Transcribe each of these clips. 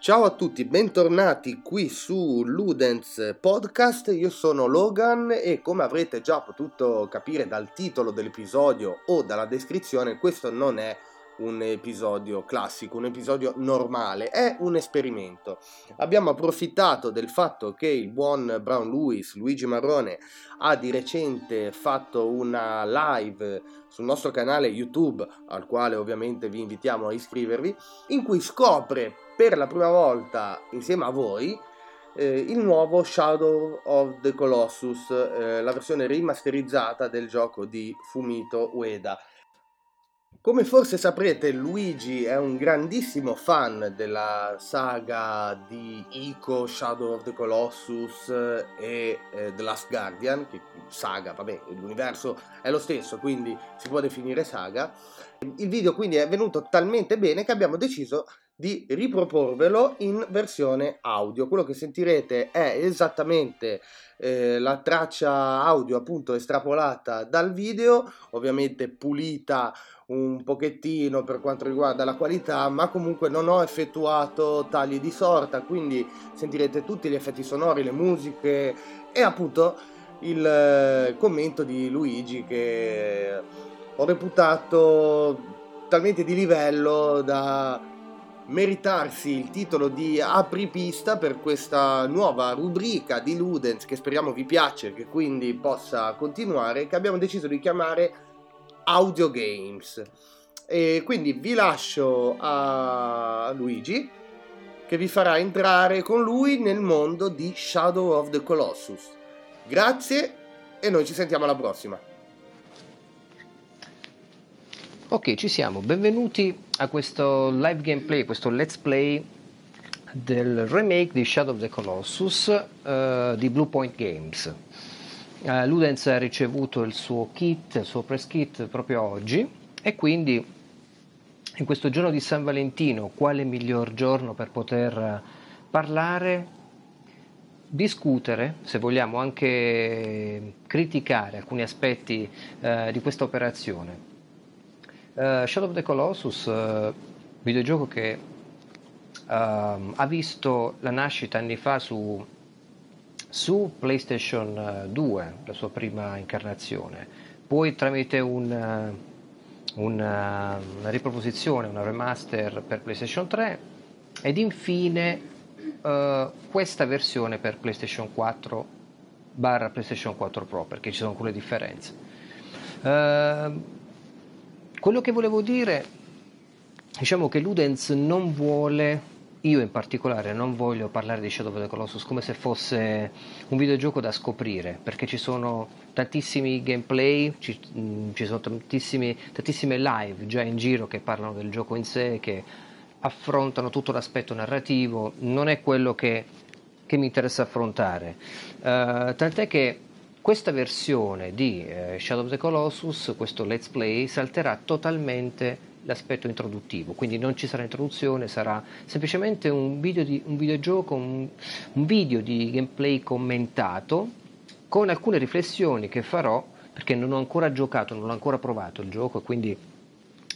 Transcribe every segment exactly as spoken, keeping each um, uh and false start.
Ciao a tutti, bentornati qui su Ludens Podcast, io sono Logan e come avrete già potuto capire dal titolo dell'episodio o dalla descrizione, questo non è un episodio classico, un episodio normale, è un esperimento. Abbiamo approfittato del fatto che il buon Brown Lewis, Luigi Marrone, ha di recente fatto una live sul nostro canale YouTube, al quale ovviamente vi invitiamo a iscrivervi, in cui scopre per la prima volta insieme a voi eh, il nuovo Shadow of the Colossus, eh, la versione rimasterizzata del gioco di Fumito Ueda. Come forse saprete, Luigi è un grandissimo fan della saga di Ico, Shadow of the Colossus e eh, The Last Guardian, che saga, vabbè, l'universo è lo stesso, quindi si può definire saga. Il video quindi è venuto talmente bene che abbiamo deciso di riproporvelo in versione audio. Quello che sentirete è esattamente eh, la traccia audio appunto estrapolata dal video, ovviamente pulita un pochettino per quanto riguarda la qualità, ma comunque non ho effettuato tagli di sorta, quindi sentirete tutti gli effetti sonori, le musiche e appunto il eh, commento di Luigi che ho reputato talmente di livello da meritarsi il titolo di apripista per questa nuova rubrica di Ludens che speriamo vi piace, che quindi possa continuare, che abbiamo deciso di chiamare Audio Games. E quindi vi lascio a Luigi che vi farà entrare con lui nel mondo di Shadow of the Colossus. Grazie e noi ci sentiamo alla prossima. Ok, ci siamo, benvenuti a questo live gameplay, questo let's play del remake di Shadow of the Colossus uh, di Bluepoint Games. Uh, Ludens ha ricevuto il suo kit, il suo press kit proprio oggi e quindi in questo giorno di San Valentino, quale miglior giorno per poter parlare, discutere, se vogliamo anche criticare alcuni aspetti uh, di questa operazione. Uh, Shadow of the Colossus, uh, videogioco che uh, ha visto la nascita anni fa su, su PlayStation due, la sua prima incarnazione, poi tramite un, uh, una, una riproposizione, una remaster per PlayStation tre ed infine uh, questa versione per PlayStation quattro barra PlayStation quattro Pro, perché ci sono alcune differenze. Uh, Quello che volevo dire, diciamo che Ludens non vuole, io in particolare non voglio parlare di Shadow of the Colossus come se fosse un videogioco da scoprire, perché ci sono tantissimi gameplay, ci, mh, ci sono tantissimi, tantissime live già in giro che parlano del gioco in sé, che affrontano tutto l'aspetto narrativo, non è quello che, che mi interessa affrontare, uh, tant'è che questa versione di Shadow of the Colossus, questo let's play, salterà totalmente l'aspetto introduttivo, quindi non ci sarà introduzione, sarà semplicemente un video di un videogioco, un, un video di gameplay commentato con alcune riflessioni che farò, perché non ho ancora giocato, non ho ancora provato il gioco, quindi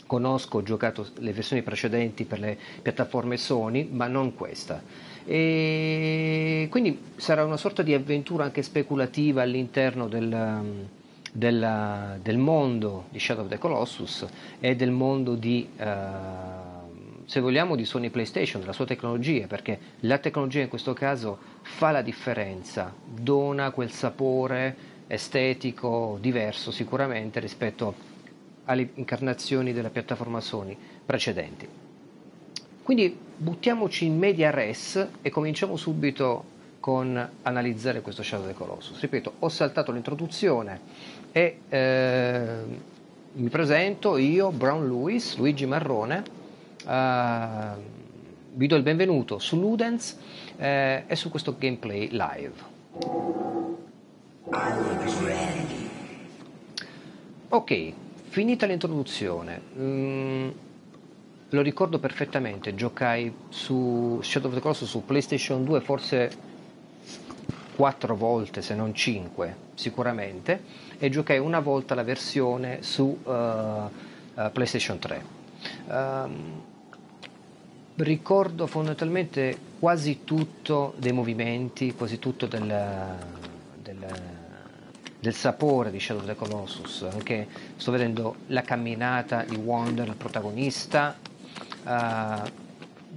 conosco, ho giocato le versioni precedenti per le piattaforme Sony, ma non questa. E quindi sarà una sorta di avventura anche speculativa all'interno del, del, del mondo di Shadow of the Colossus e del mondo di, eh, se vogliamo, di Sony PlayStation, della sua tecnologia, perché la tecnologia in questo caso fa la differenza, dona quel sapore estetico diverso sicuramente rispetto alle incarnazioni della piattaforma Sony precedenti. Quindi buttiamoci in media res e cominciamo subito con analizzare questo Shadow of the Colossus. Ripeto, ho saltato l'introduzione e eh, mi presento io, Brown Lewis, Luigi Marrone, eh, vi do il benvenuto su Ludens eh, e su questo gameplay live. Ok, finita l'introduzione. Mm, Lo ricordo perfettamente, giocai su Shadow of the Colossus su PlayStation due forse quattro volte, se non cinque sicuramente, e giocai una volta la versione su uh, uh, PlayStation tre. Um, ricordo fondamentalmente quasi tutto dei movimenti, quasi tutto del, del, del sapore di Shadow of the Colossus. Anche sto vedendo la camminata di Wander, il protagonista, uh,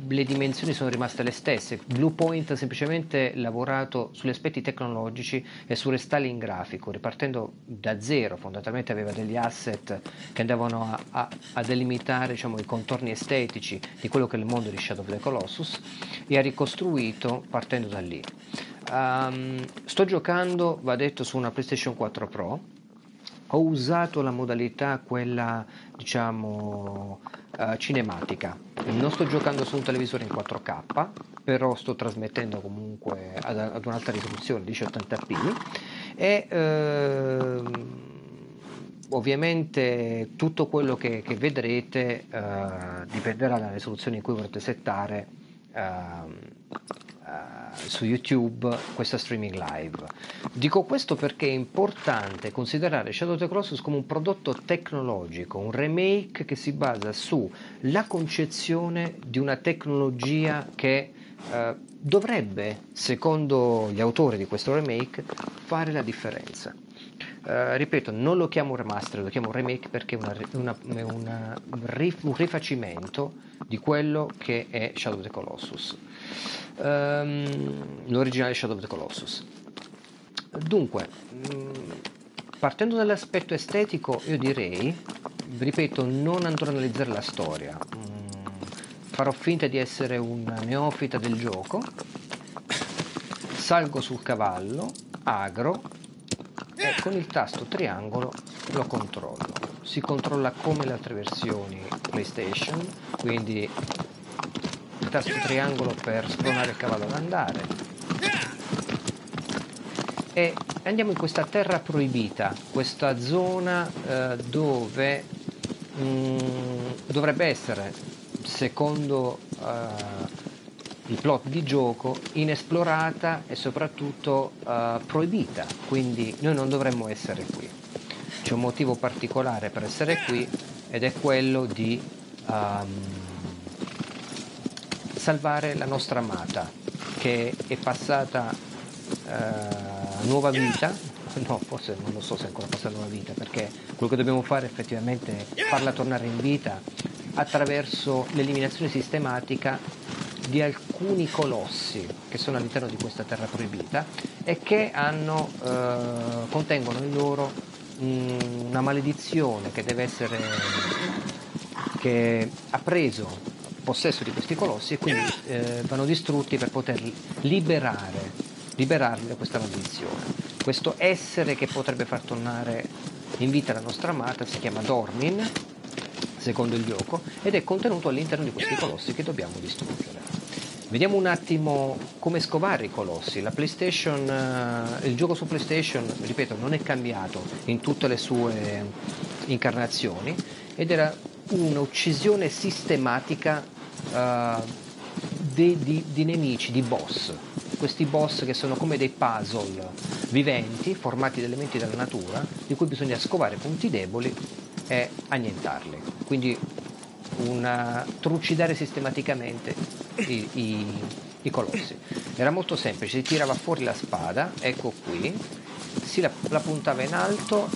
le dimensioni sono rimaste le stesse. Bluepoint ha semplicemente lavorato sugli aspetti tecnologici e sul restyling grafico, ripartendo da zero. Fondamentalmente aveva degli asset che andavano a, a, a delimitare, diciamo, i contorni estetici di quello che è il mondo di Shadow of the Colossus, e ha ricostruito partendo da lì. Um, sto giocando, va detto, su una PlayStation quattro Pro. Ho usato la modalità quella, diciamo, uh, cinematica. Non sto giocando su un televisore in quattro K, però sto trasmettendo comunque ad, ad un'alta risoluzione, mille ottanta p, e eh, ovviamente tutto quello che, che vedrete eh, dipenderà dalla risoluzione in cui vorrete settare eh, eh, su YouTube questa streaming live. Dico questo perché è importante considerare Shadow of the Colossus come un prodotto tecnologico, un remake che si basa sulla concezione di una tecnologia che eh, dovrebbe, secondo gli autori di questo remake, fare la differenza. Eh, ripeto, non lo chiamo un remaster, lo chiamo un remake perché è una, una, una, un rifacimento di quello che è Shadow of the Colossus, um, l'originale Shadow of the Colossus. Dunque, partendo dall'aspetto estetico, io direi, ripeto, non andrò a analizzare la storia, farò finta di essere un neofita del gioco, salgo sul cavallo, agro, e con il tasto triangolo lo controllo. Si controlla come le altre versioni PlayStation, quindi il tasto triangolo per spronare il cavallo ad andare. E andiamo in questa terra proibita, questa zona eh, dove mh, dovrebbe essere, secondo eh, il plot di gioco, inesplorata e soprattutto eh, proibita, quindi noi non dovremmo essere qui. C'è un motivo particolare per essere qui, ed è quello di um, salvare la nostra amata, che è passata eh, nuova vita, no, forse non lo so se è ancora passata nuova vita, perché quello che dobbiamo fare effettivamente è farla tornare in vita attraverso l'eliminazione sistematica di alcuni colossi che sono all'interno di questa terra proibita e che hanno eh, contengono in loro mh, una maledizione che deve essere, che ha preso possesso di questi colossi, e quindi eh, vanno distrutti per poterli liberare liberarli da questa maledizione. Questo essere che potrebbe far tornare in vita la nostra amata si chiama Dormin, secondo il gioco, ed è contenuto all'interno di questi colossi che dobbiamo distruggere. Vediamo un attimo come scovare i colossi. La PlayStation, il gioco su PlayStation, ripeto, non è cambiato in tutte le sue incarnazioni, ed era un'uccisione sistematica uh, di, di, di nemici, di boss. Questi boss che sono come dei puzzle viventi, formati da elementi della natura, di cui bisogna scovare punti deboli e annientarli. Quindi una, trucidare sistematicamente i, i, i colossi. Era molto semplice, si tirava fuori la spada, ecco qui, si la, la puntava in alto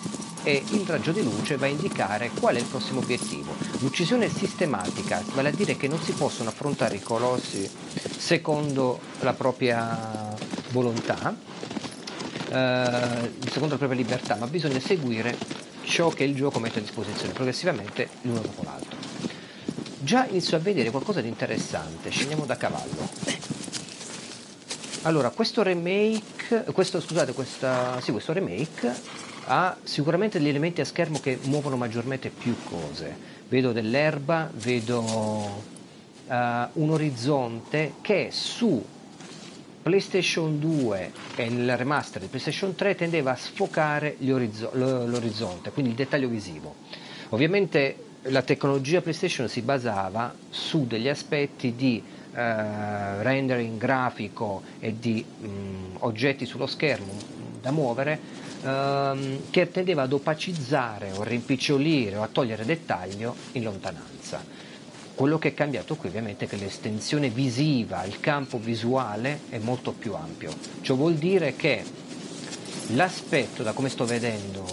e il raggio di luce va a indicare qual è il prossimo obiettivo. L'uccisione sistematica, vale a dire che non si possono affrontare i colossi secondo la propria volontà, eh, secondo la propria libertà, ma bisogna seguire ciò che il gioco mette a disposizione progressivamente l'uno dopo l'altro. Già inizio a vedere qualcosa di interessante. Scendiamo da cavallo. Allora, questo remake, questo, scusate, questa, sì, questo remake ha sicuramente degli elementi a schermo che muovono maggiormente più cose. Vedo dell'erba, vedo uh, un orizzonte che su PlayStation due e nel remaster di PlayStation tre tendeva a sfocare gli orizzon- l'orizzonte, quindi il dettaglio visivo. Ovviamente la tecnologia PlayStation si basava su degli aspetti di uh, rendering grafico e di um, oggetti sullo schermo da muovere, che tendeva ad opacizzare o rimpicciolire o a togliere dettaglio in lontananza. Quello che è cambiato qui ovviamente è che l'estensione visiva, il campo visuale è molto più ampio. Ciò vuol dire che l'aspetto, da come sto vedendo,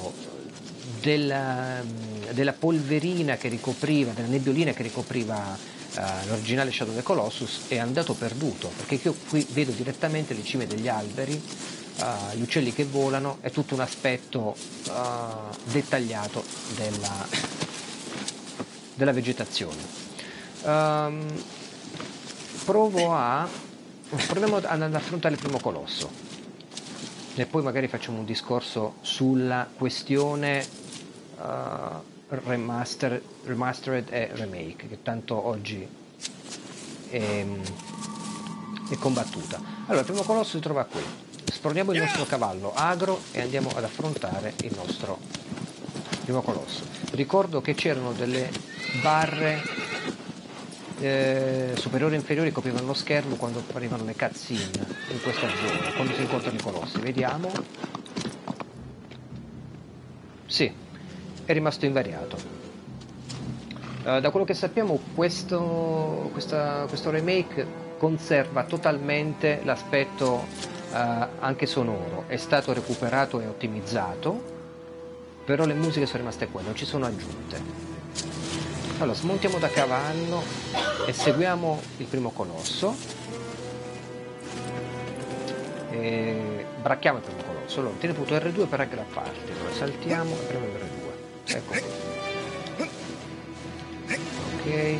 della, della polverina che ricopriva, della nebbiolina che ricopriva uh, l'originale Shadow of the Colossus è andato perduto, perché io qui vedo direttamente le cime degli alberi, uh, gli uccelli che volano, è tutto un aspetto uh, dettagliato della, della vegetazione. Um, provo a proviamo ad affrontare il primo colosso e poi magari facciamo un discorso sulla questione uh, remaster, remastered e remake, che tanto oggi è, è combattuta. Allora, il primo colosso si trova qui. Sporniamo il nostro cavallo Agro e andiamo ad affrontare il nostro primo colosso. Ricordo che c'erano delle barre Eh, superiori e inferiori coprivano lo schermo quando arrivano le cutscene in questa zona, quando si incontrano i colossi. Vediamo, sì, è rimasto invariato. Eh, da quello che sappiamo, questo, questa, questo remake conserva totalmente l'aspetto eh, anche sonoro, è stato recuperato e ottimizzato, però le musiche sono rimaste quelle, non ci sono aggiunte. Allora, smontiamo da cavallo e seguiamo il primo colosso. E bracchiamo il primo colosso. Allora, tieni punto erre due per aggrapparti. Allora, saltiamo e premiamo erre due. Ecco. Ok.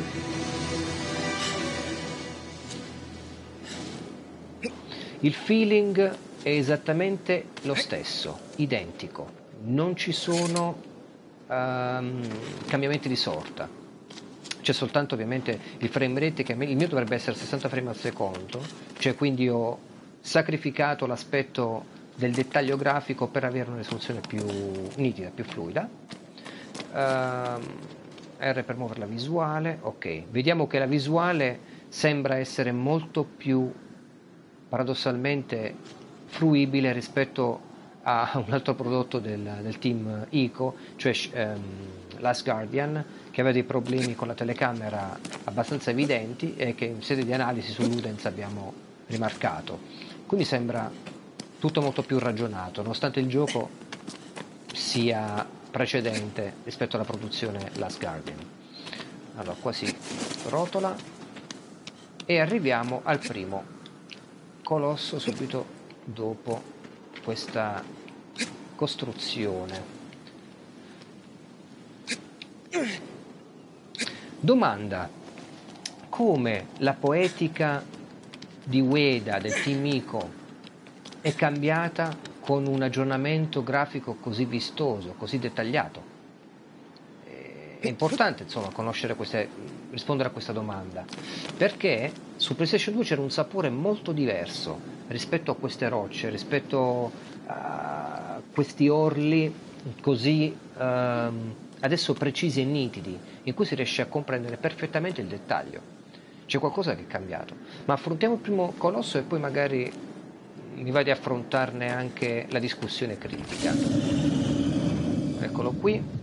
Il feeling è esattamente lo stesso, identico. Non ci sono um, cambiamenti di sorta. C'è soltanto ovviamente il frame rate, che il mio dovrebbe essere sessanta frame al secondo, cioè quindi ho sacrificato l'aspetto del dettaglio grafico per avere una risoluzione più nitida, più fluida. uh, R per muovere la visuale. Ok, vediamo che la visuale sembra essere molto più paradossalmente fruibile rispetto a un altro prodotto del, del team Ico, cioè um, Last Guardian, che aveva dei problemi con la telecamera abbastanza evidenti e che in sede di analisi su Ludens abbiamo rimarcato. Quindi sembra tutto molto più ragionato, nonostante il gioco sia precedente rispetto alla produzione Last Guardian. Allora, qua si rotola e arriviamo al primo colosso subito dopo questa costruzione. Domanda: come la poetica di Ueda, del team Ico, è cambiata con un aggiornamento grafico così vistoso, così dettagliato? È importante, insomma, conoscere queste, rispondere a questa domanda, perché su PlayStation due c'era un sapore molto diverso rispetto a queste rocce, rispetto a questi orli così... Um, adesso precisi e nitidi, in cui si riesce a comprendere perfettamente il dettaglio. C'è qualcosa che è cambiato, ma affrontiamo il primo colosso e poi magari mi va di affrontarne anche la discussione critica. Eccolo qui.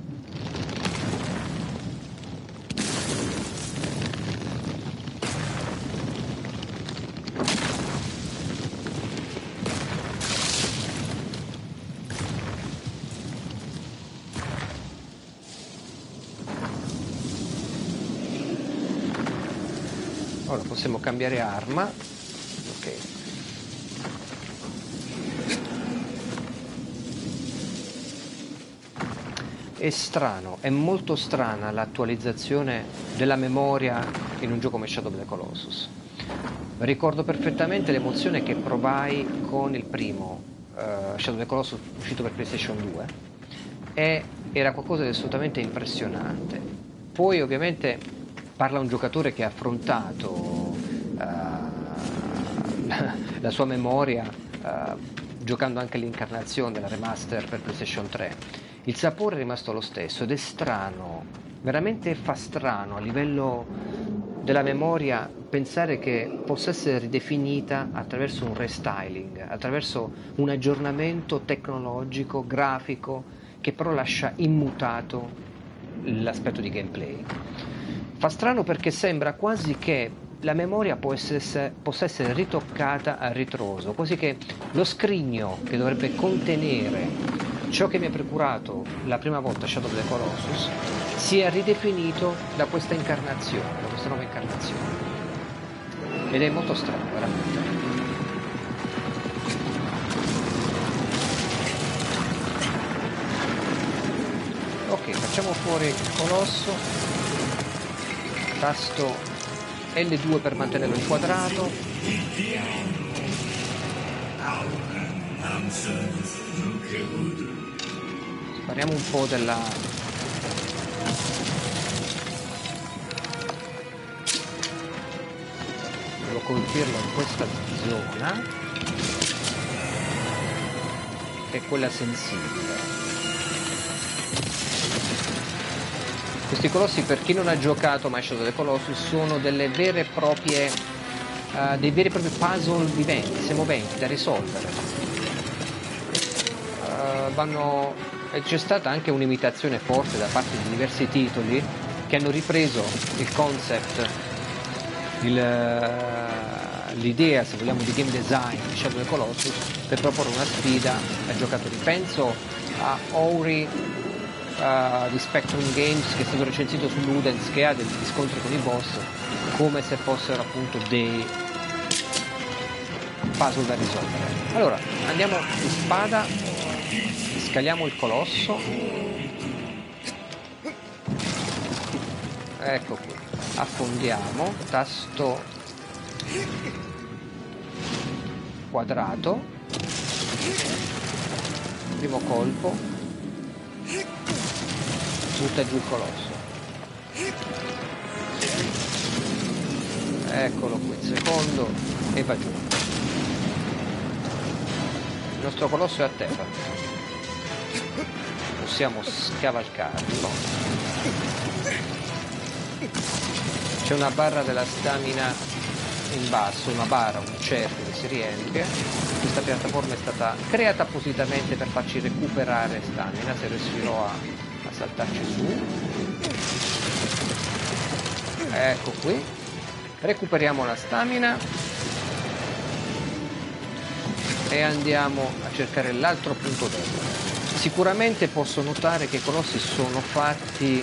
Possiamo cambiare arma. Ok, è strano, è molto strana l'attualizzazione della memoria in un gioco come Shadow of the Colossus. Ricordo perfettamente l'emozione che provai con il primo uh, Shadow of the Colossus uscito per PlayStation due, e era qualcosa di assolutamente impressionante. Poi ovviamente parla un giocatore che ha affrontato la sua memoria uh, giocando anche l'incarnazione della remaster per PlayStation tre. Il sapore è rimasto lo stesso ed è strano, veramente fa strano a livello della memoria pensare che possa essere ridefinita attraverso un restyling, attraverso un aggiornamento tecnologico, grafico, che però lascia immutato l'aspetto di gameplay. Fa strano perché sembra quasi che la memoria possa essere, possa essere ritoccata a ritroso, così che lo scrigno che dovrebbe contenere ciò che mi ha procurato la prima volta Shadow of the Colossus sia ridefinito da questa incarnazione, da questa nuova incarnazione. Ed è molto strano, veramente. Ok, facciamo fuori il colosso, tasto L due per mantenerlo inquadrato. Spariamo un po' della... devo colpirlo in questa zona, che è quella sensibile. Questi colossi, per chi non ha giocato mai Shadow of the Colossus, sono delle vere e proprie uh, dei veri e propri puzzle viventi, semoventi, da risolvere. Uh, vanno... C'è stata anche un'imitazione forte da parte di diversi titoli che hanno ripreso il concept, il, uh, l'idea, se vogliamo, di game design di Shadow of the Colossus per proporre una sfida ai giocatori. Penso a Ori Uh, di Spectrum Games, che è stato recensito su Ludens, che ha degli scontri con i boss come se fossero appunto dei puzzle da risolvere. Allora andiamo in spada, scaliamo il colosso, ecco qui, affondiamo, tasto quadrato, primo colpo, butta giù il colosso, eccolo qui, secondo, e va giù. Il nostro colosso è a terra, possiamo scavalcarlo. C'è una barra della stamina in basso, una barra, un cerchio che si riempie. Questa piattaforma è stata creata appositamente per farci recuperare stamina se riuscirò a saltarci su. Ecco qui, recuperiamo la stamina e andiamo a cercare l'altro punto debole. Sicuramente posso notare che i colossi sono fatti,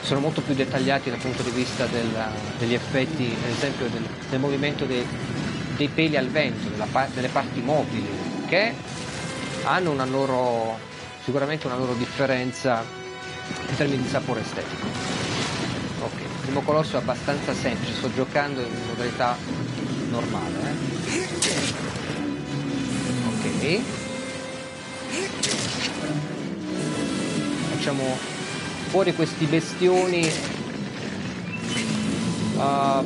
sono molto più dettagliati dal punto di vista della, degli effetti, ad esempio del, del movimento dei, dei peli al vento, della, delle parti mobili, che hanno una loro, sicuramente una loro differenza in termini di sapore estetico. Ok, il primo colosso è abbastanza semplice, sto giocando in modalità normale. Eh? Ok, facciamo fuori questi bestioni uh,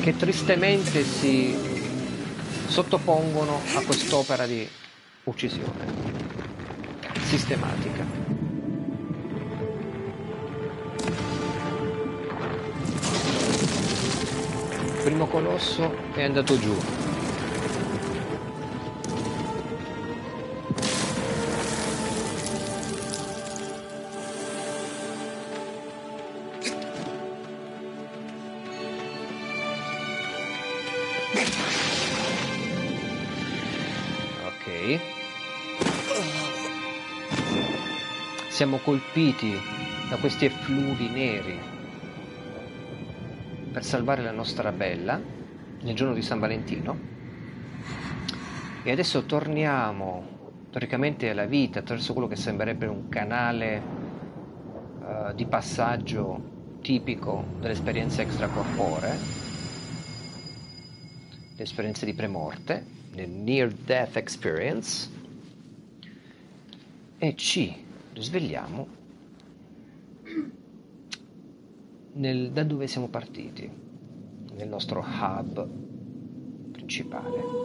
che tristemente si sottopongono a quest'opera di uccisione sistematica. Il primo colosso è andato giù. Siamo colpiti da questi effluvi neri per salvare la nostra bella nel giorno di San Valentino, e adesso torniamo teoricamente alla vita attraverso quello che sembrerebbe un canale uh, di passaggio tipico dell'esperienza extracorporea, l'esperienza di premorte, the near death experience, e ci svegliamo nel, da dove siamo partiti, nel nostro hub principale.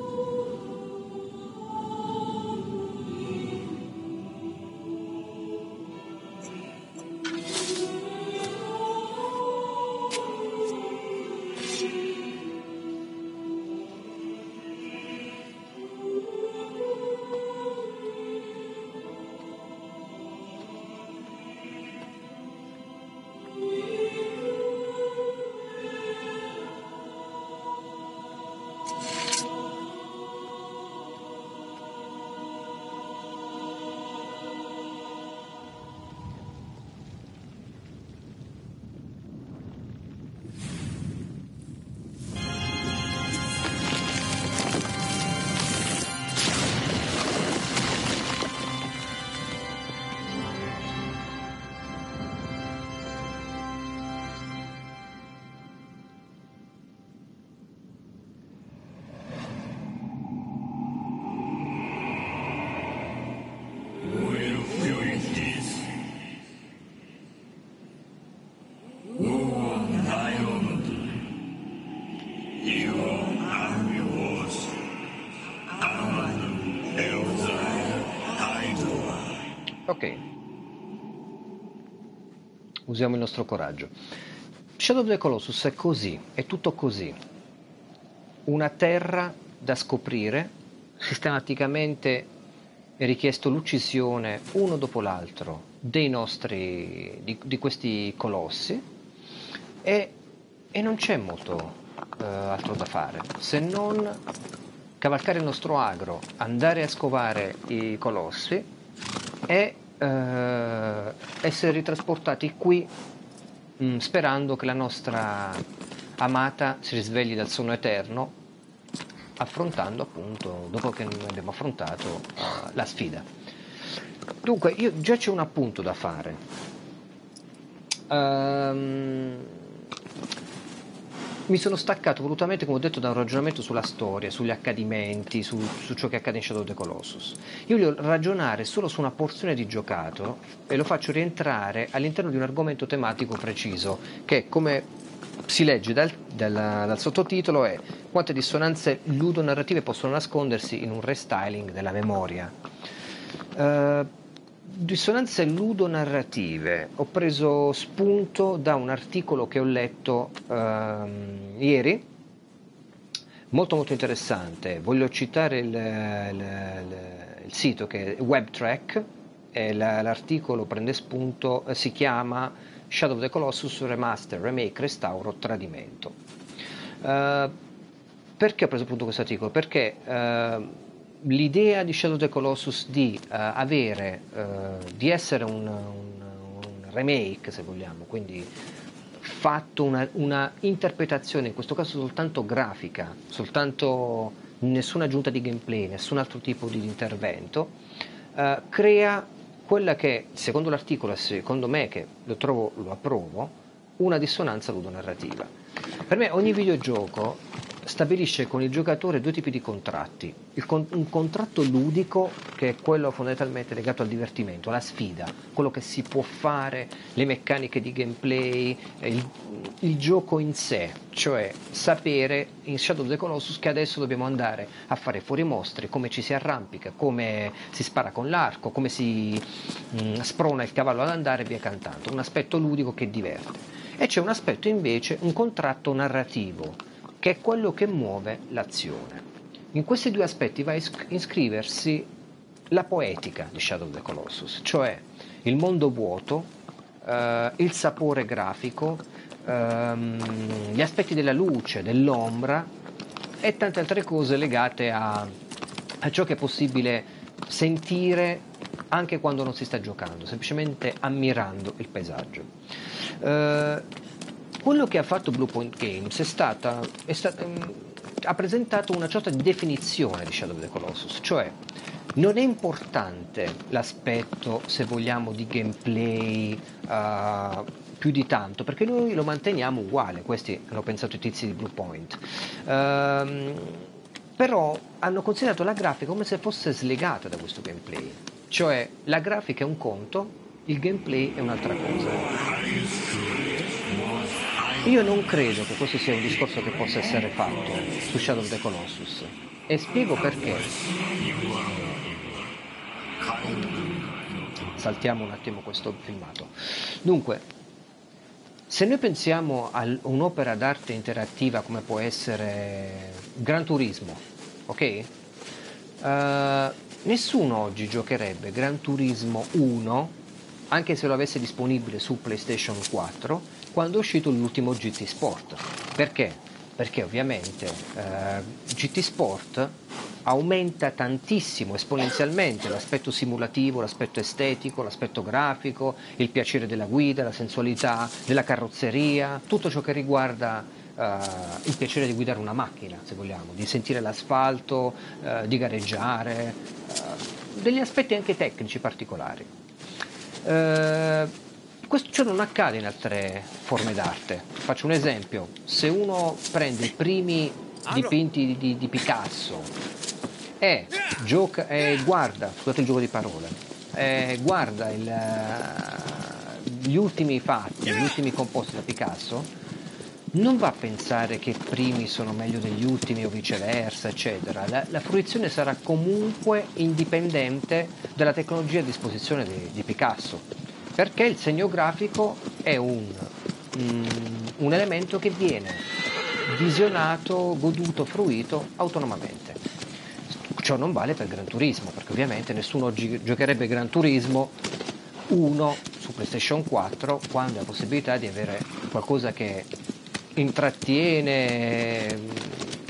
Ok, usiamo il nostro coraggio. Shadow of the Colossus è così, è tutto così, una terra da scoprire, sistematicamente è richiesto l'uccisione uno dopo l'altro dei nostri, di, di questi colossi, e, e non c'è molto eh, altro da fare se non cavalcare il nostro agro, andare a scovare i colossi e eh, essere ritrasportati qui mh, sperando che la nostra amata si risvegli dal sonno eterno, affrontando appunto, dopo che abbiamo affrontato uh, la sfida. Dunque, io già c'è un appunto da fare. Um, mi sono staccato volutamente, come ho detto, da un ragionamento sulla storia, sugli accadimenti, su, su ciò che accade in Shadow of the Colossus. Io voglio ragionare solo su una porzione di giocato e lo faccio rientrare all'interno di un argomento tematico preciso, che come si legge dal, dal, dal sottotitolo è: quante dissonanze ludonarrative possono nascondersi in un restyling della memoria. Uh, dissonanze ludonarrative, ho preso spunto da un articolo che ho letto uh, ieri, molto molto interessante. Voglio citare il, il, il sito che è Web Track, e la, l'articolo prende spunto, si chiama Shadow of the Colossus Remaster, Remake, Restauro, Tradimento. Uh, perché ho preso appunto questo articolo? Perché uh, l'idea di Shadow of the Colossus di uh, avere, uh, di essere un, un, un remake, se vogliamo, quindi fatto una, una interpretazione, in questo caso soltanto grafica, soltanto nessuna aggiunta di gameplay, nessun altro tipo di intervento, uh, crea quella che, secondo l'articolo, secondo me, che lo trovo, lo approvo, una dissonanza ludonarrativa. Per me ogni videogioco stabilisce con il giocatore due tipi di contratti. Il con- un contratto ludico, che è quello fondamentalmente legato al divertimento, alla sfida, quello che si può fare, le meccaniche di gameplay, il, il gioco in sé, cioè sapere in Shadow of the Colossus che adesso dobbiamo andare a fare fuori mostri, come ci si arrampica, come si spara con l'arco, come si mh, sprona il cavallo ad andare e via cantando. Un aspetto ludico che diverte. E c'è un aspetto invece, un contratto narrativo, che è quello che muove l'azione. In questi due aspetti va a iscriversi la poetica di Shadow of the Colossus, cioè il mondo vuoto, eh, il sapore grafico, ehm, gli aspetti della luce, dell'ombra e tante altre cose legate a, a ciò che è possibile sentire anche quando non si sta giocando, semplicemente ammirando il paesaggio. Eh, Quello che ha fatto Bluepoint Games è stata, è stata, mh, ha presentato una sorta di definizione di Shadow of the Colossus, cioè non è importante l'aspetto, se vogliamo, di gameplay uh, più di tanto, perché noi lo manteniamo uguale, questi hanno pensato i tizi di Bluepoint. Um, però hanno considerato la grafica come se fosse slegata da questo gameplay, cioè la grafica è un conto, il gameplay è un'altra cosa. Io non credo che questo sia un discorso che possa essere fatto su Shadow of the Colossus, e spiego perché. Saltiamo un attimo questo filmato. Dunque, se noi pensiamo a un'opera d'arte interattiva come può essere Gran Turismo, ok? Uh, nessuno oggi giocherebbe Gran Turismo uno, anche se lo avesse disponibile su PlayStation quattro, quando è uscito l'ultimo G T Sport. Perché? Perché ovviamente eh, G T Sport aumenta tantissimo, esponenzialmente, l'aspetto simulativo, l'aspetto estetico, l'aspetto grafico, il piacere della guida, la sensualità della carrozzeria, tutto ciò che riguarda eh, il piacere di guidare una macchina, se vogliamo, di sentire l'asfalto, eh, di gareggiare, eh, degli aspetti anche tecnici particolari. Eh, Questo ciò non accade in altre forme d'arte. Faccio un esempio: se uno prende i primi dipinti di, di, di Picasso e, gioca, e guarda, scusate il gioco di parole, e guarda il, gli ultimi fatti, gli ultimi composti da Picasso, non va a pensare che primi sono meglio degli ultimi o viceversa, eccetera. La, la fruizione sarà comunque indipendente dalla tecnologia a disposizione di, di Picasso, perché il segno grafico è un, mm, un elemento che viene visionato, goduto, fruito autonomamente. Ciò non vale per Gran Turismo, perché ovviamente nessuno oggi giocherebbe Gran Turismo uno su PlayStation quattro quando ha la possibilità di avere qualcosa che intrattiene,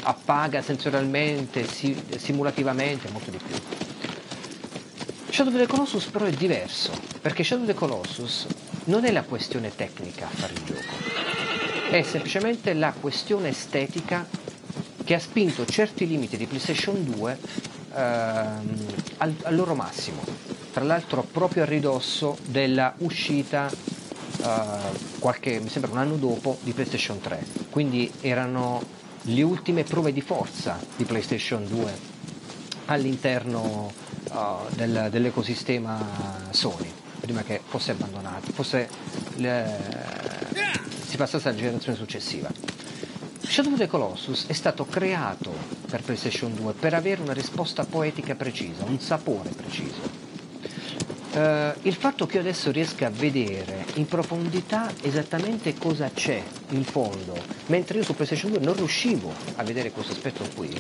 appaga sensorialmente, simulativamente, molto di più. Shadow of the Colossus però è diverso, perché Shadow of the Colossus non è la questione tecnica a fare il gioco, è semplicemente la questione estetica che ha spinto certi limiti di PlayStation due ehm, al, al loro massimo, tra l'altro proprio a ridosso della uscita Uh, qualche, mi sembra un anno dopo, di PlayStation tre, quindi erano le ultime prove di forza di PlayStation due all'interno uh, del, dell'ecosistema Sony, prima che fosse abbandonato, fosse le, si passasse alla generazione successiva. Shadow of the Colossus è stato creato per PlayStation due per avere una risposta poetica precisa, un sapore preciso. Uh, il fatto che io adesso riesca a vedere in profondità esattamente cosa c'è in fondo, mentre io su PlayStation due non riuscivo a vedere questo aspetto qui,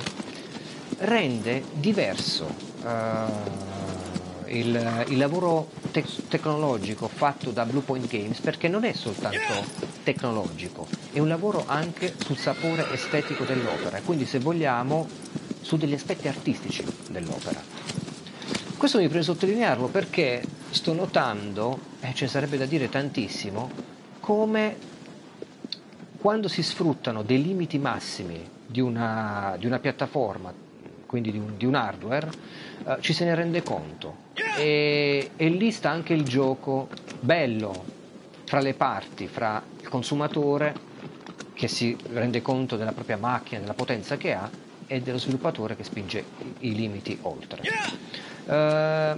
rende diverso uh, il, il lavoro te- tecnologico fatto da Bluepoint Games, perché non è soltanto tecnologico, è un lavoro anche sul sapore estetico dell'opera, e quindi se vogliamo su degli aspetti artistici dell'opera. Questo mi preme sottolinearlo perché sto notando, e eh, ce ne sarebbe da dire tantissimo, come quando si sfruttano dei limiti massimi di una, di una piattaforma, quindi di un, di un hardware, eh, ci se ne rende conto. E, e lì sta anche il gioco bello fra le parti, fra il consumatore che si rende conto della propria macchina, della potenza che ha, e dello sviluppatore che spinge i limiti oltre. Uh,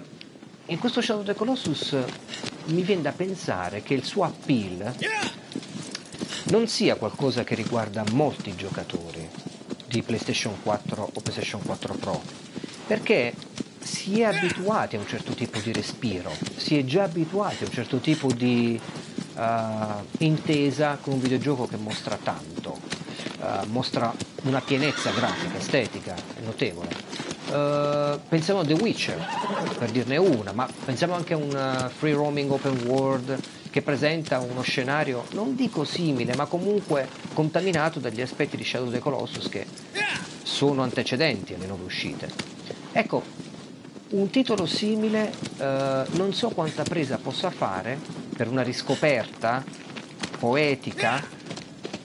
in questo Shadow of the Colossus mi viene da pensare che il suo appeal non sia qualcosa che riguarda molti giocatori di PlayStation quattro o PlayStation quattro Pro, perché si è abituati a un certo tipo di respiro, si è già abituati a un certo tipo di uh, intesa con un videogioco che mostra tanto, uh, mostra una pienezza grafica, estetica notevole. Uh, pensiamo a The Witcher, per dirne una, ma pensiamo anche a un free roaming open world che presenta uno scenario non dico simile, ma comunque contaminato dagli aspetti di Shadow of the Colossus che sono antecedenti alle nuove uscite. Ecco, un titolo simile uh, non so quanta presa possa fare per una riscoperta poetica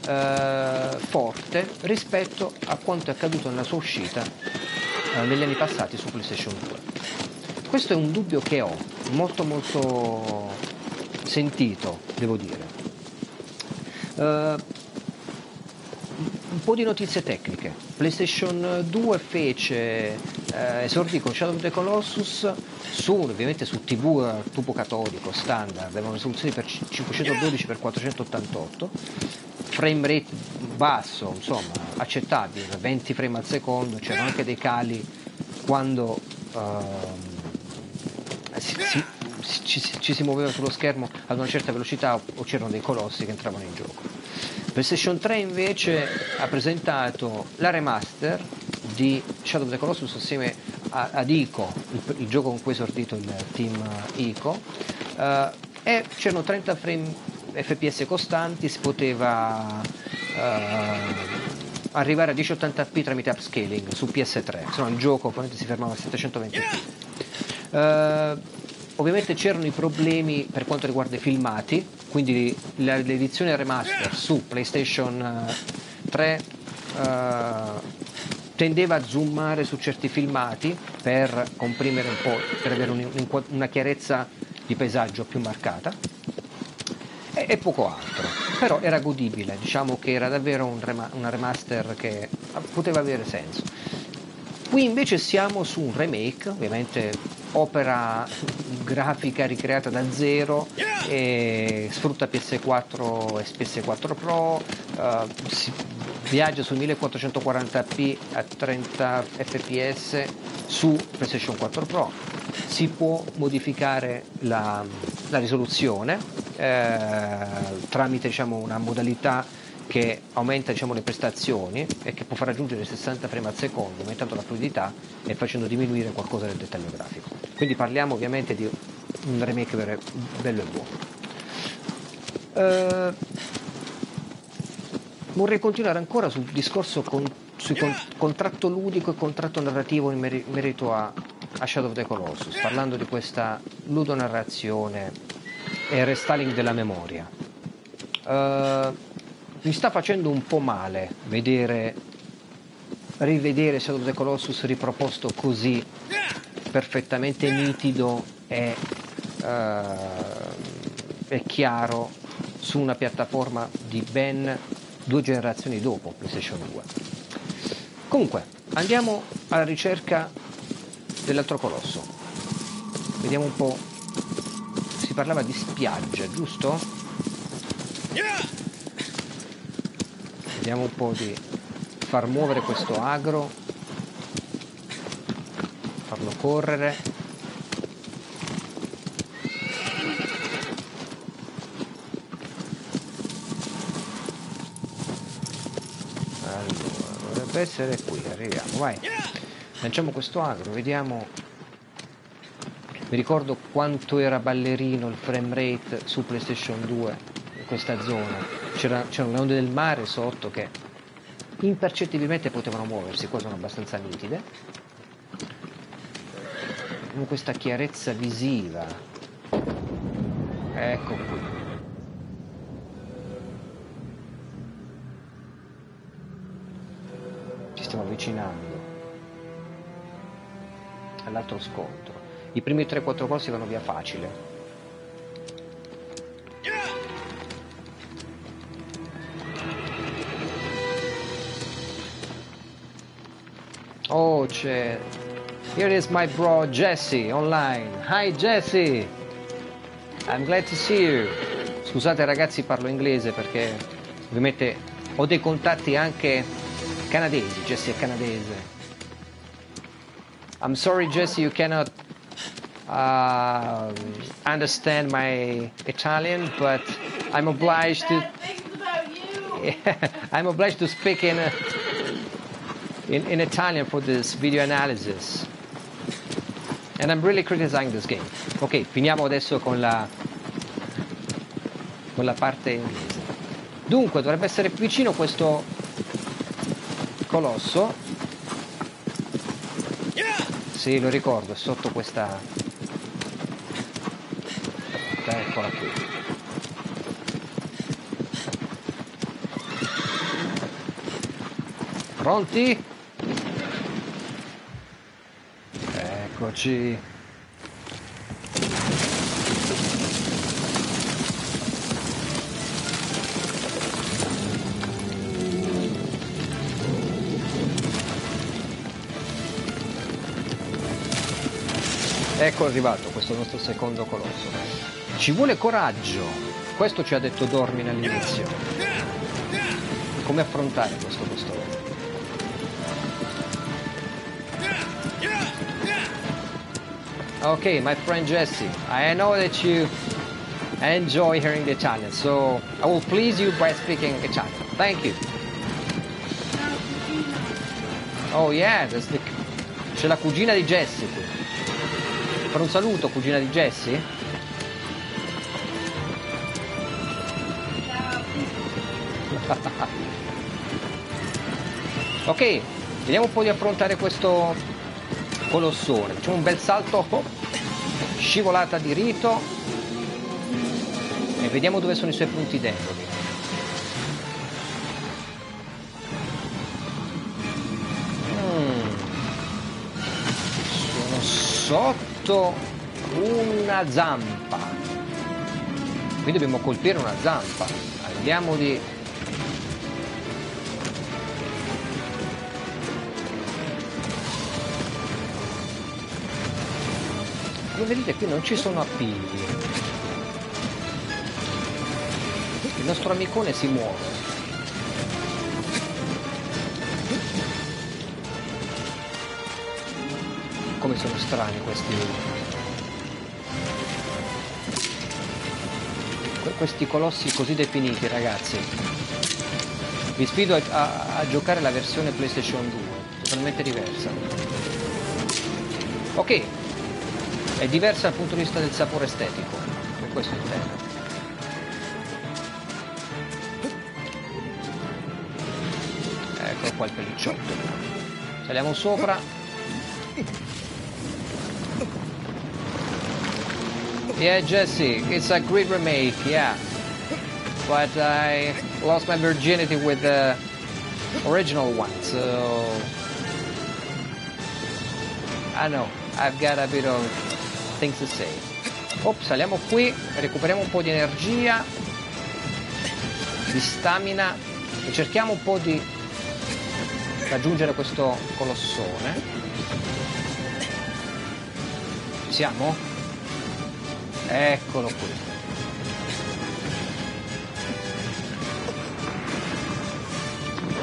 uh, forte rispetto a quanto è accaduto nella sua uscita negli anni passati su PlayStation due. Questo è un dubbio che ho molto molto sentito, devo dire. Uh, un po' di notizie tecniche. PlayStation due fece uh, esordì con Shadow of the Colossus su, ovviamente su tivù a tubo catodico standard, avevano risoluzioni per cinquecentododici per quattrocentottantotto, frame rate basso, insomma, accettabile, venti frame al secondo, c'erano anche dei cali quando uh, si, si, ci, ci si muoveva sullo schermo ad una certa velocità o c'erano dei colossi che entravano in gioco. PlayStation tre invece ha presentato la remaster di Shadow of the Colossus assieme a, ad Ico, il, il gioco con cui è esordito il team Ico, uh, e c'erano trenta frame F P S costanti, si poteva Uh, arrivare a mille ottanta p tramite upscaling su P S tre, se no il gioco si fermava a settecentoventi p. Uh, ovviamente c'erano i problemi per quanto riguarda i filmati, quindi la, l'edizione remaster su PlayStation tre uh, tendeva a zoomare su certi filmati per comprimere un po', per avere un, un, una chiarezza di paesaggio più marcata, e, e poco altro. Però era godibile, diciamo che era davvero un rem- una remaster che poteva avere senso. Qui invece siamo su un remake, ovviamente opera grafica ricreata da zero, e sfrutta P S quattro e P S quattro Pro, uh, si viaggia su millequattrocentoquaranta p a trenta fps su PlayStation quattro Pro, si può modificare la, la risoluzione eh, tramite diciamo, una modalità che aumenta diciamo, le prestazioni e che può far raggiungere sessanta frame al secondo, aumentando la fluidità e facendo diminuire qualcosa del dettaglio grafico. Quindi parliamo ovviamente di un remake vero, bello e buono. Uh, vorrei continuare ancora sul discorso con, sui con, contratto ludico e contratto narrativo in, meri, in merito a, a Shadow of the Colossus, parlando di questa ludonarrazione e restyling della memoria. Uh, Mi sta facendo un po' male vedere, rivedere Shadow of the Colossus riproposto così perfettamente nitido e, uh, e chiaro su una piattaforma di ben due generazioni dopo PlayStation due. Comunque, andiamo alla ricerca dell'altro colosso. Vediamo un po'. Si parlava di spiaggia, giusto? Vediamo un po' di far muovere questo agro, farlo correre. Allora, dovrebbe essere qui, arriviamo, vai. Lanciamo questo agro, vediamo. Mi ricordo quanto era ballerino il frame rate su PlayStation due in questa zona. C'era, c'erano le onde del mare sotto che impercettibilmente potevano muoversi, qua sono abbastanza nitide, con questa chiarezza visiva. Ecco qui. Ci stiamo avvicinando all'altro scontro. I primi tre quattro corsi vanno via facile. Oh, c'è. Here is my bro Jesse online. Hi Jesse, I'm glad to see you. Scusate ragazzi, parlo inglese perché ovviamente ho dei contatti anche canadesi. Jesse è canadese. I'm sorry Jesse, you cannot uh, understand my Italian, but I'm obliged to I'm obliged to speak in a... In, in Italian for this video analysis, and I'm really criticizing this game. Ok, finiamo adesso con la con la parte inglese. Dunque dovrebbe essere più vicino questo colosso. Sì, lo ricordo, è sotto questa. Eccola qui. Pronti? Eccoci. Ecco arrivato questo nostro secondo colosso. Ci vuole coraggio. Questo ci ha detto Dormin all'inizio. Come affrontare questo costoro? Okay, my friend Jesse, I know that you enjoy hearing the Italian, so I will please you by speaking Italian. Thank you. Oh yeah, there's the... c'è la cugina di Jesse qui. Per un saluto, cugina di Jesse? Ok, vediamo un po' di affrontare questo... colossone, facciamo un bel salto, oh, scivolata di rito e vediamo dove sono i suoi punti deboli. Mm. Sono sotto una zampa, qui dobbiamo colpire una zampa, andiamo di vedete qui non ci sono appigli. Il nostro amicone si muove. Come sono strani questi questi colossi così definiti, ragazzi. Vi sfido a, a, a giocare la versione PlayStation due, totalmente diversa. Ok, è diversa dal punto di vista del sapore estetico, per questo intendo. Ecco qua il pellicciotto. Saliamo sopra. Yeah, Jesse, it's a great remake, yeah. But I lost my virginity with the original one, so... I know, I've got a bit of things to say. Ops, saliamo qui, recuperiamo un po' di energia, di stamina, e cerchiamo un po' di raggiungere questo colossone. Ci siamo? Eccolo qui.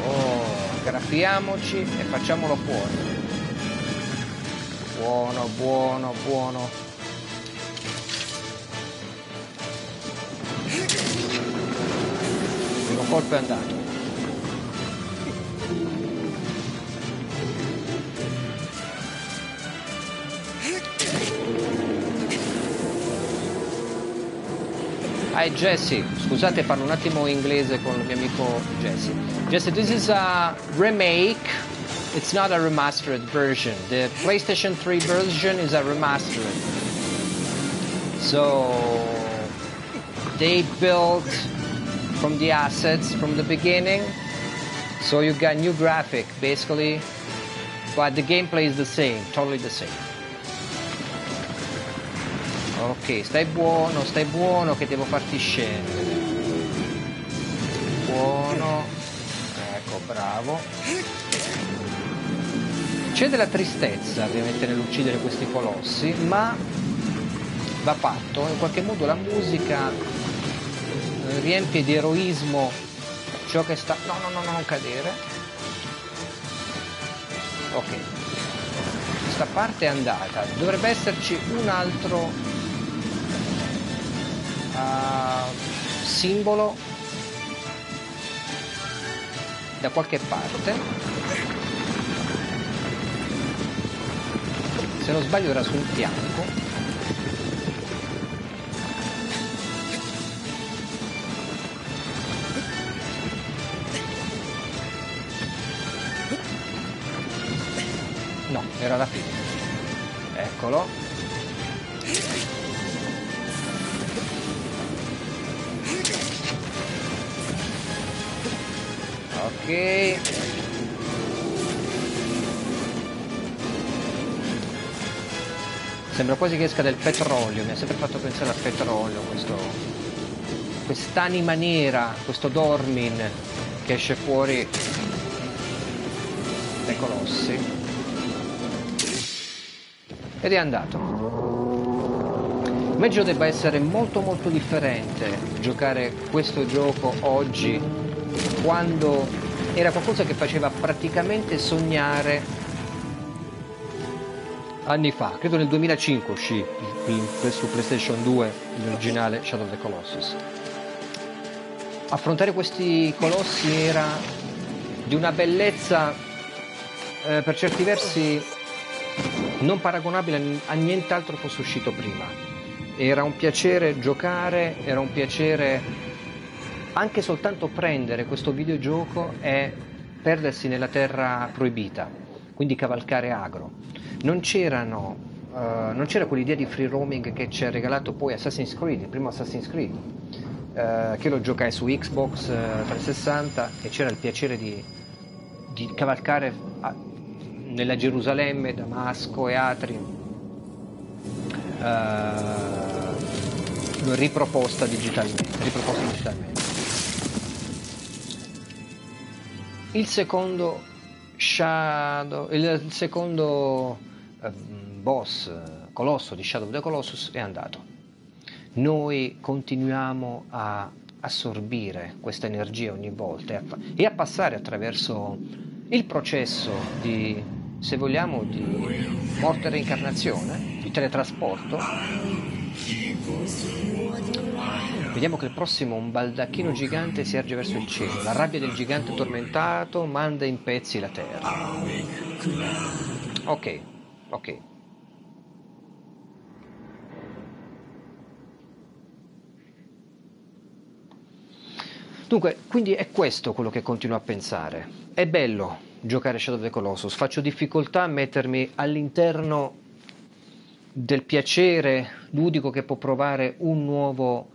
Oh, graffiamoci e facciamolo fuori. Buono, buono, buono. Il colpo è andato. Hi Jesse, scusate parlo un attimo in inglese con il mio amico Jesse. Jesse, this is a remake, it's not a remastered version. The PlayStation three version is a remastered. So they built from the assets from the beginning, so you got new graphic basically, but the gameplay is the same, totally the same. Ok, stai buono, stai buono che devo farti scendere. Buono. Ecco, bravo. C'è della tristezza ovviamente nell'uccidere questi colossi, ma va fatto. In qualche modo la musica riempie di eroismo ciò che sta... No, no, no, no, non cadere. Ok. Questa parte è andata. Dovrebbe esserci un altro... Uh, simbolo da qualche parte, se non sbaglio era sul fianco. No, era la fine. Eccolo. Ok, sembra quasi che esca del petrolio, mi ha sempre fatto pensare al petrolio questo, quest'anima nera, questo Dormin che esce fuori dai colossi. Ed è andato. Immagino debba essere molto molto differente giocare questo gioco oggi, quando era qualcosa che faceva praticamente sognare anni fa. Credo nel duemilacinque uscì su PlayStation due l'originale Shadow of the Colossus. Affrontare questi colossi era di una bellezza eh, per certi versi non paragonabile a nient'altro fosse uscito prima. Era un piacere giocare, era un piacere... Anche soltanto prendere questo videogioco è perdersi nella terra proibita, quindi cavalcare Agro. Non c'erano, uh, non c'era quell'idea di free roaming che ci ha regalato poi Assassin's Creed, il primo Assassin's Creed, uh, che lo giocai su Xbox uh, trecentosessanta e c'era il piacere di, di cavalcare a, nella Gerusalemme, Damasco e Atri. Uh, riproposta digitalmente, riproposta digitalmente. Il secondo Shadow, il secondo boss colosso di Shadow of the Colossus è andato. Noi continuiamo a assorbire questa energia ogni volta e a passare attraverso il processo di, se vogliamo, di morte e reincarnazione, di teletrasporto. Vediamo che il prossimo un baldacchino gigante si erge verso il cielo, la rabbia del gigante tormentato manda in pezzi la terra. Ok, ok. Dunque, quindi è questo quello che continuo a pensare. È bello giocare Shadow of the Colossus, faccio difficoltà a mettermi all'interno del piacere ludico che può provare un nuovo,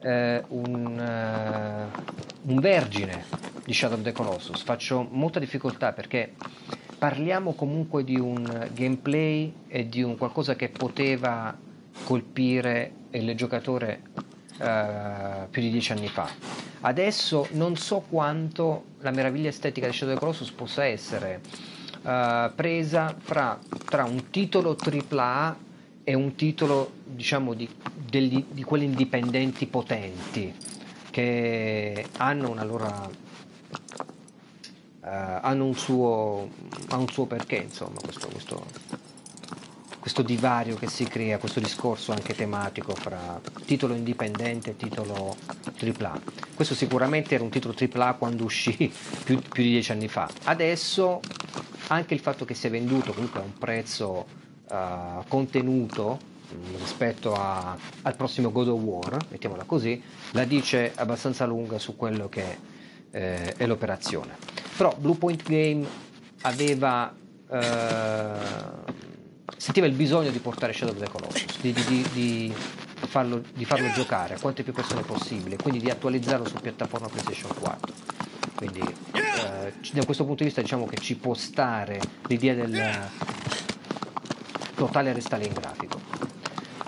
eh, un, uh, un vergine di Shadow of the Colossus. Faccio molta difficoltà perché parliamo comunque di un gameplay e di un qualcosa che poteva colpire il giocatore uh, più di dieci anni fa. Adesso non so quanto la meraviglia estetica di Shadow of the Colossus possa essere uh, presa fra, tra un titolo tripla A e un titolo, diciamo, di, degli, di quelli indipendenti potenti che hanno una loro, uh, hanno un suo, ha un suo perché, insomma, questo, questo, questo divario che si crea, questo discorso anche tematico fra titolo indipendente e titolo tripla A. Questo sicuramente era un titolo tripla A quando uscì più, più di dieci anni fa. Adesso anche il fatto che si è venduto comunque a un prezzo uh, contenuto mh, rispetto a, al prossimo God of War, mettiamola così, la dice abbastanza lunga su quello che eh, è l'operazione. Però Bluepoint Game aveva... Uh, sentiva il bisogno di portare Shadow of the Colossus, di, di, di, farlo, di farlo giocare a quante più persone possibile, quindi di attualizzarlo su piattaforma PlayStation quattro. Quindi eh, da questo punto di vista diciamo che ci può stare l'idea del totale restyling grafico.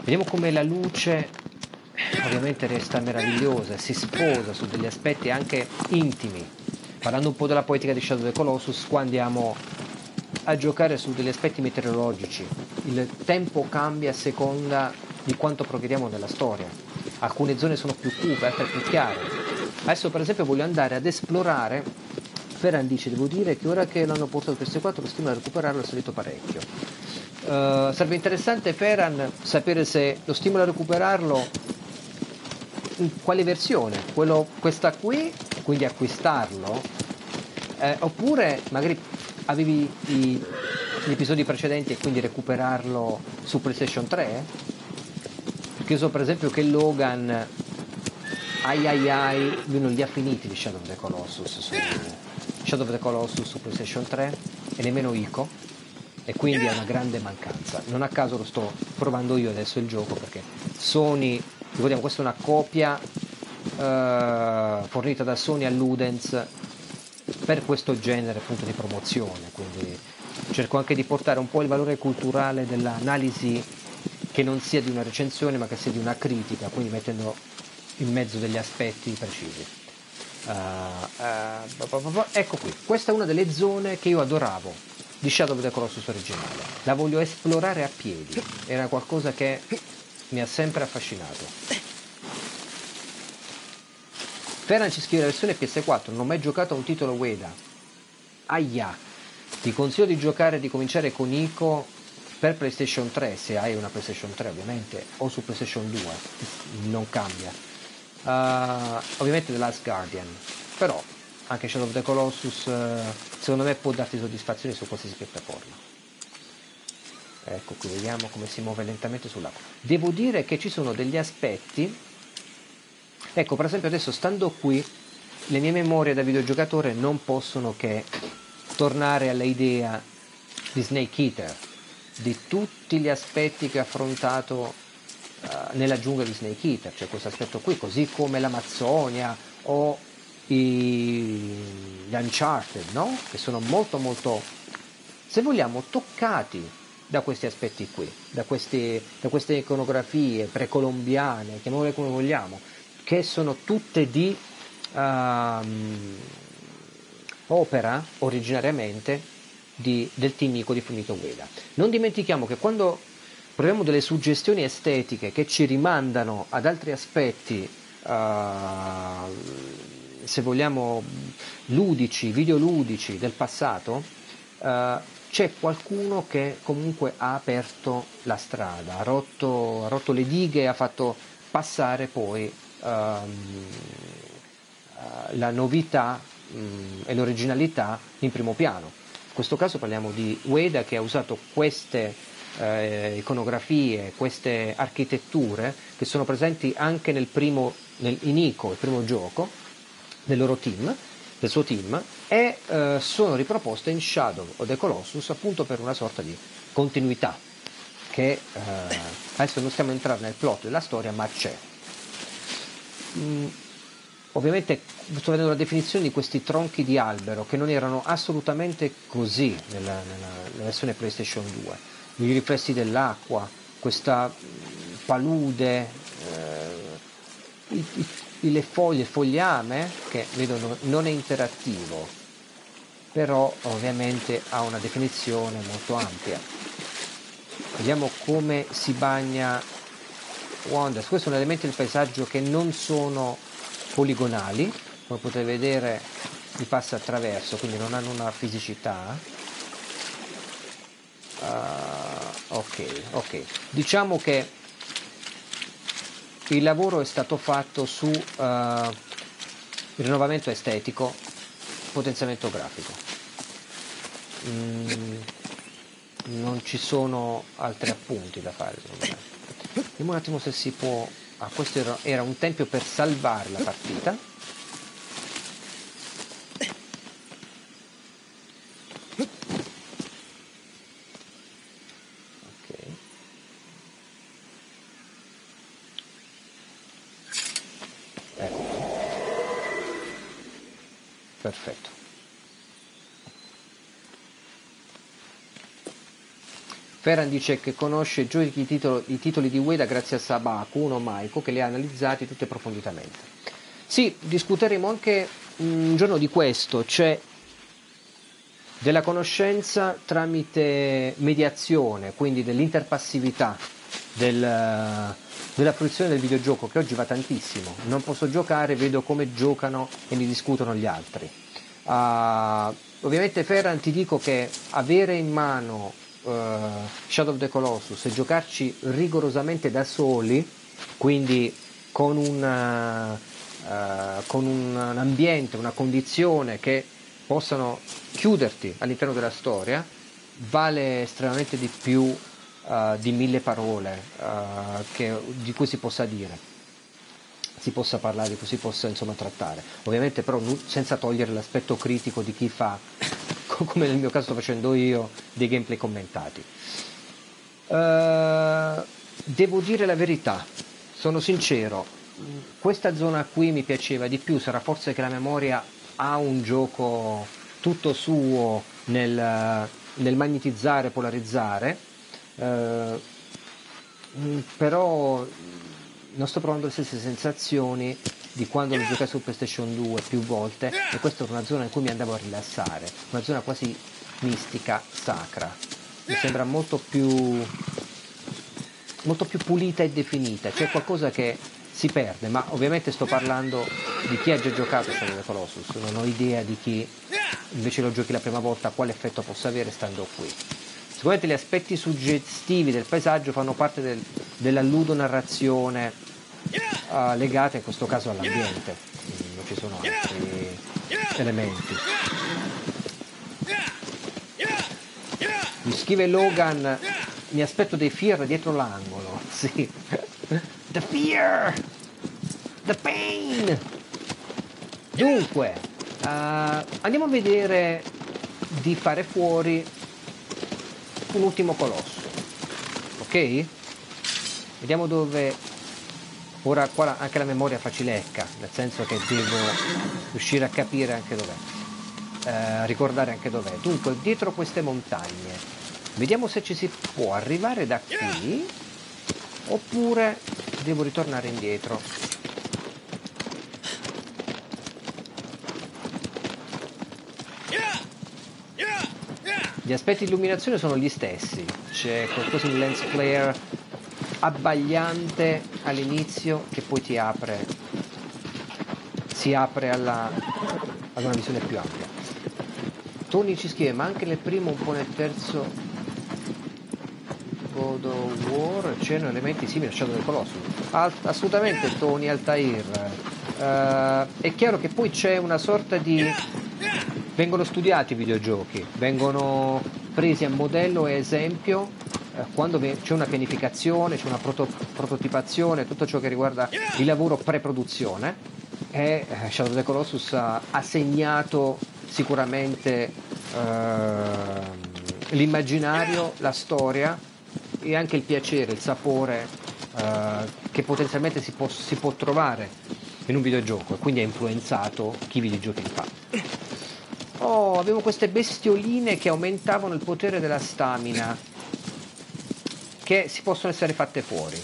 Vediamo come la luce ovviamente resta meravigliosa, si sposa su degli aspetti anche intimi. Parlando un po' della poetica di Shadow of the Colossus, qua andiamo a giocare su degli aspetti meteorologici. Il tempo cambia a seconda di quanto progrediamo nella storia. Alcune zone sono più cupe, altre più chiare. Adesso per esempio voglio andare ad esplorare Ferandice. Devo dire che ora che l'hanno portato il P S quattro continuo a recuperarlo, è salito parecchio. Uh, sarebbe interessante Feran sapere se lo stimolo a recuperarlo in quale versione, quello, questa qui, quindi acquistarlo, eh, oppure magari avevi i, gli episodi precedenti e quindi recuperarlo su PlayStation tre? Perché io so per esempio che Logan, ai ai ai, lui non li ha finiti di Shadow of the Colossus su, Shadow of the Colossus su PlayStation tre, e nemmeno Ico, e quindi è una grande mancanza. Non a caso lo sto provando io adesso il gioco, perché Sony, ricordiamo, questa è una copia eh, fornita da Sony a Ludens per questo genere appunto di promozione, quindi cerco anche di portare un po' il valore culturale dell'analisi, che non sia di una recensione ma che sia di una critica, quindi mettendo in mezzo degli aspetti precisi. Uh, uh, ecco qui, questa è una delle zone che io adoravo di Shadow of the Colossus originale, la voglio esplorare a piedi, era qualcosa che mi ha sempre affascinato. Ferran ci scrive la versione P S quattro, non ho mai giocato a un titolo Ueda. Aia, ti consiglio di giocare e di cominciare con Ico per PlayStation tre, se hai una PlayStation tre ovviamente, o su PlayStation due, non cambia. Uh, ovviamente The Last Guardian, però anche Shadow of the Colossus uh, secondo me può darti soddisfazione su qualsiasi piattaforma. Ecco qui, vediamo come si muove lentamente sull'acqua. Devo dire che ci sono degli aspetti. Ecco, per esempio adesso stando qui, le mie memorie da videogiocatore non possono che tornare all'idea di Snake Eater, di tutti gli aspetti che ho affrontato uh, nella giungla di Snake Eater, cioè questo aspetto qui, così come l'Amazzonia o i... gli Uncharted, no? Che sono molto molto, se vogliamo, toccati da questi aspetti qui, da, questi, da queste iconografie precolombiane, chiamiamole come vogliamo, che sono tutte di um, opera originariamente di, del team Ico di Fumito Ueda. Non dimentichiamo che quando proviamo delle suggestioni estetiche che ci rimandano ad altri aspetti, uh, se vogliamo ludici, videoludici del passato, uh, c'è qualcuno che comunque ha aperto la strada, ha rotto, ha rotto le dighe e ha fatto passare poi uh, la novità um, e l'originalità in primo piano. In questo caso parliamo di Ueda, che ha usato queste eh, iconografie, queste architetture che sono presenti anche nel primo, nel, in Ico, il primo gioco del loro team, del suo team, e eh, sono riproposte in Shadow of the Colossus, appunto per una sorta di continuità che eh, adesso non stiamo entrando nel plot della storia, ma c'è. Mm, ovviamente sto vedendo la definizione di questi tronchi di albero che non erano assolutamente così nella, nella, nella versione PlayStation due, i riflessi dell'acqua, questa palude, eh, i, i, le foglie, il fogliame, che vedo no, non è interattivo, però ovviamente ha una definizione molto ampia. Vediamo come si bagna Wander. Questo è un elemento del paesaggio che non sono poligonali, come potete vedere mi passa attraverso, quindi non hanno una fisicità. uh, ok, ok, diciamo che il lavoro è stato fatto su uh, rinnovamento estetico, potenziamento grafico. Mm, non ci sono altri appunti da fare. Vediamo un attimo se si può... Ah, questo era, era un tempio per salvare la partita. Perfetto. Ferran dice che conosce giochi i titoli, i titoli di Ueda grazie a Sabaku, uno Maiko, che li ha analizzati tutti approfonditamente. Sì, discuteremo anche un giorno di questo, cioè della conoscenza tramite mediazione, quindi dell'interpassività, del... della fruizione del videogioco, che oggi va tantissimo. Non posso giocare, vedo come giocano e ne discutono gli altri. Uh, ovviamente Ferran, ti dico che avere in mano uh, Shadow of the Colossus e giocarci rigorosamente da soli, quindi con, una, uh, con un ambiente, una condizione che possano chiuderti all'interno della storia, vale estremamente di più Uh, di mille parole uh, che, di cui si possa dire, si possa parlare, di cui si possa insomma trattare, ovviamente però nu- senza togliere l'aspetto critico di chi fa, come nel mio caso sto facendo io, dei gameplay commentati. Uh, devo dire la verità, sono sincero, questa zona qui mi piaceva di più. Sarà forse che la memoria ha un gioco tutto suo nel, nel magnetizzare, polarizzare. Uh, però non sto provando le stesse sensazioni di quando lo giocai su PlayStation due più volte, e questa era una zona in cui mi andavo a rilassare, una zona quasi mistica, sacra, mi sembra molto più molto più pulita e definita. C'è qualcosa che si perde, ma ovviamente sto parlando di chi ha già giocato Shadow of the Colossus, non ho idea di chi invece lo giochi la prima volta quale effetto possa avere stando qui. Sicuramente gli aspetti suggestivi del paesaggio fanno parte del, della ludonarrazione uh, legata in questo caso all'ambiente, non ci sono altri elementi. Mi scrive Logan, mi aspetto dei Fear dietro l'angolo, sì. The Fear! The Pain! Dunque, uh, andiamo a vedere di fare fuori un ultimo colosso, ok? Vediamo dove. Ora qua anche la memoria facilecca, nel senso che devo riuscire a capire anche dov'è, eh, ricordare anche dov'è. Dunque, dietro queste montagne, vediamo se ci si può arrivare da qui oppure devo ritornare indietro. Gli aspetti di illuminazione sono gli stessi, c'è qualcosa di lens flare abbagliante all'inizio che poi ti apre, si apre alla, ad una visione più ampia. Tonici schemi, ma anche nel primo un po' nel terzo God of War c'erano elementi simili a Shadow of the Colossus. Alt- assolutamente Tony Altair. Uh, è chiaro che poi c'è una sorta di... vengono studiati i videogiochi, vengono presi a modello e esempio eh, quando c'è una pianificazione, c'è una proto- prototipazione, tutto ciò che riguarda il lavoro pre-produzione, e eh, Shadow of the Colossus ha, ha segnato sicuramente eh, l'immaginario, la storia e anche il piacere, il sapore eh, che potenzialmente si può, si può trovare in un videogioco, e quindi ha influenzato chi videogiochi fa. Oh, avevo queste bestioline che aumentavano il potere della stamina, che si possono essere fatte fuori.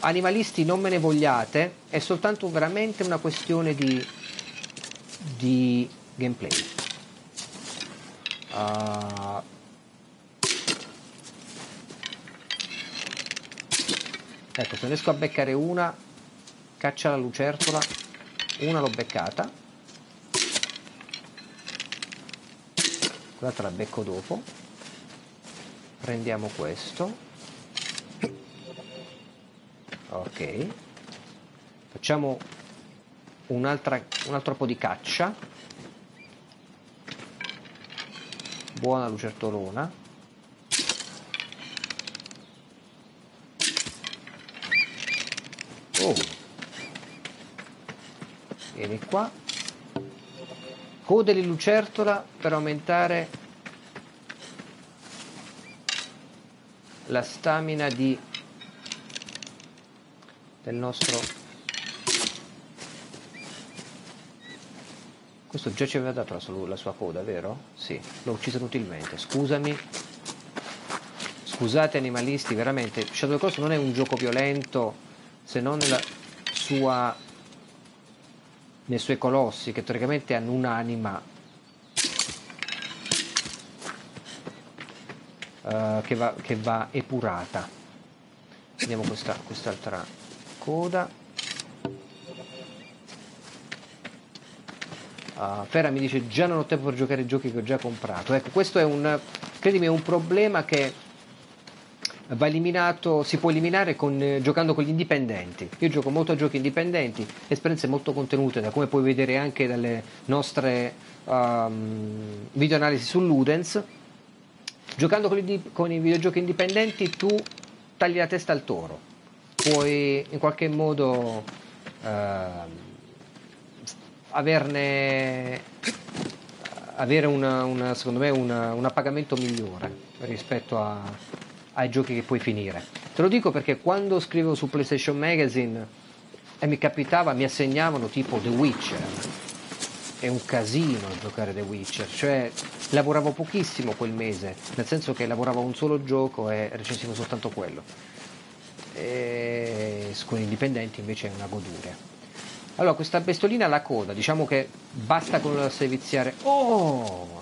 Animalisti, non me ne vogliate, è soltanto veramente una questione di, di gameplay. Uh... Ecco, se non riesco a beccare una, caccia la lucertola, una l'ho beccata. L'altra la becco dopo. Prendiamo questo. Ok. Facciamo un'altra, un altro po' di caccia. Buona lucertolona. Oh. Vieni qua. Code di lucertola per aumentare la stamina di del nostro. Questo già ci aveva dato la sua, la sua coda, vero? Sì, l'ho ucciso inutilmente. Scusami. Scusate animalisti, veramente. Shadow of the Colossus non è un gioco violento, se non nella sua, nei suoi colossi che teoricamente hanno un'anima uh, che, va, che va epurata. Vediamo questa, quest'altra coda. uh, Fera mi dice già non ho tempo per giocare ai giochi che ho già comprato. Ecco, questo è un, credimi, è un problema che va eliminato, si può eliminare con, eh, giocando con gli indipendenti. Io gioco molto a giochi indipendenti, esperienze molto contenute, da come puoi vedere anche dalle nostre um, videoanalisi su Ludens. Giocando con, gli, con i videogiochi indipendenti tu tagli la testa al toro, puoi in qualche modo uh, averne avere una, una, secondo me una, un appagamento migliore rispetto a ai giochi che puoi finire. Te lo dico perché quando scrivevo su PlayStation Magazine e mi capitava, mi assegnavano tipo The Witcher, è un casino giocare The Witcher, cioè lavoravo pochissimo quel mese, nel senso che lavoravo un solo gioco e recensivo soltanto quello, e con indipendenti invece è una goduria. Allora, questa bestolina ha la coda, diciamo che basta con la seviziare. Oh,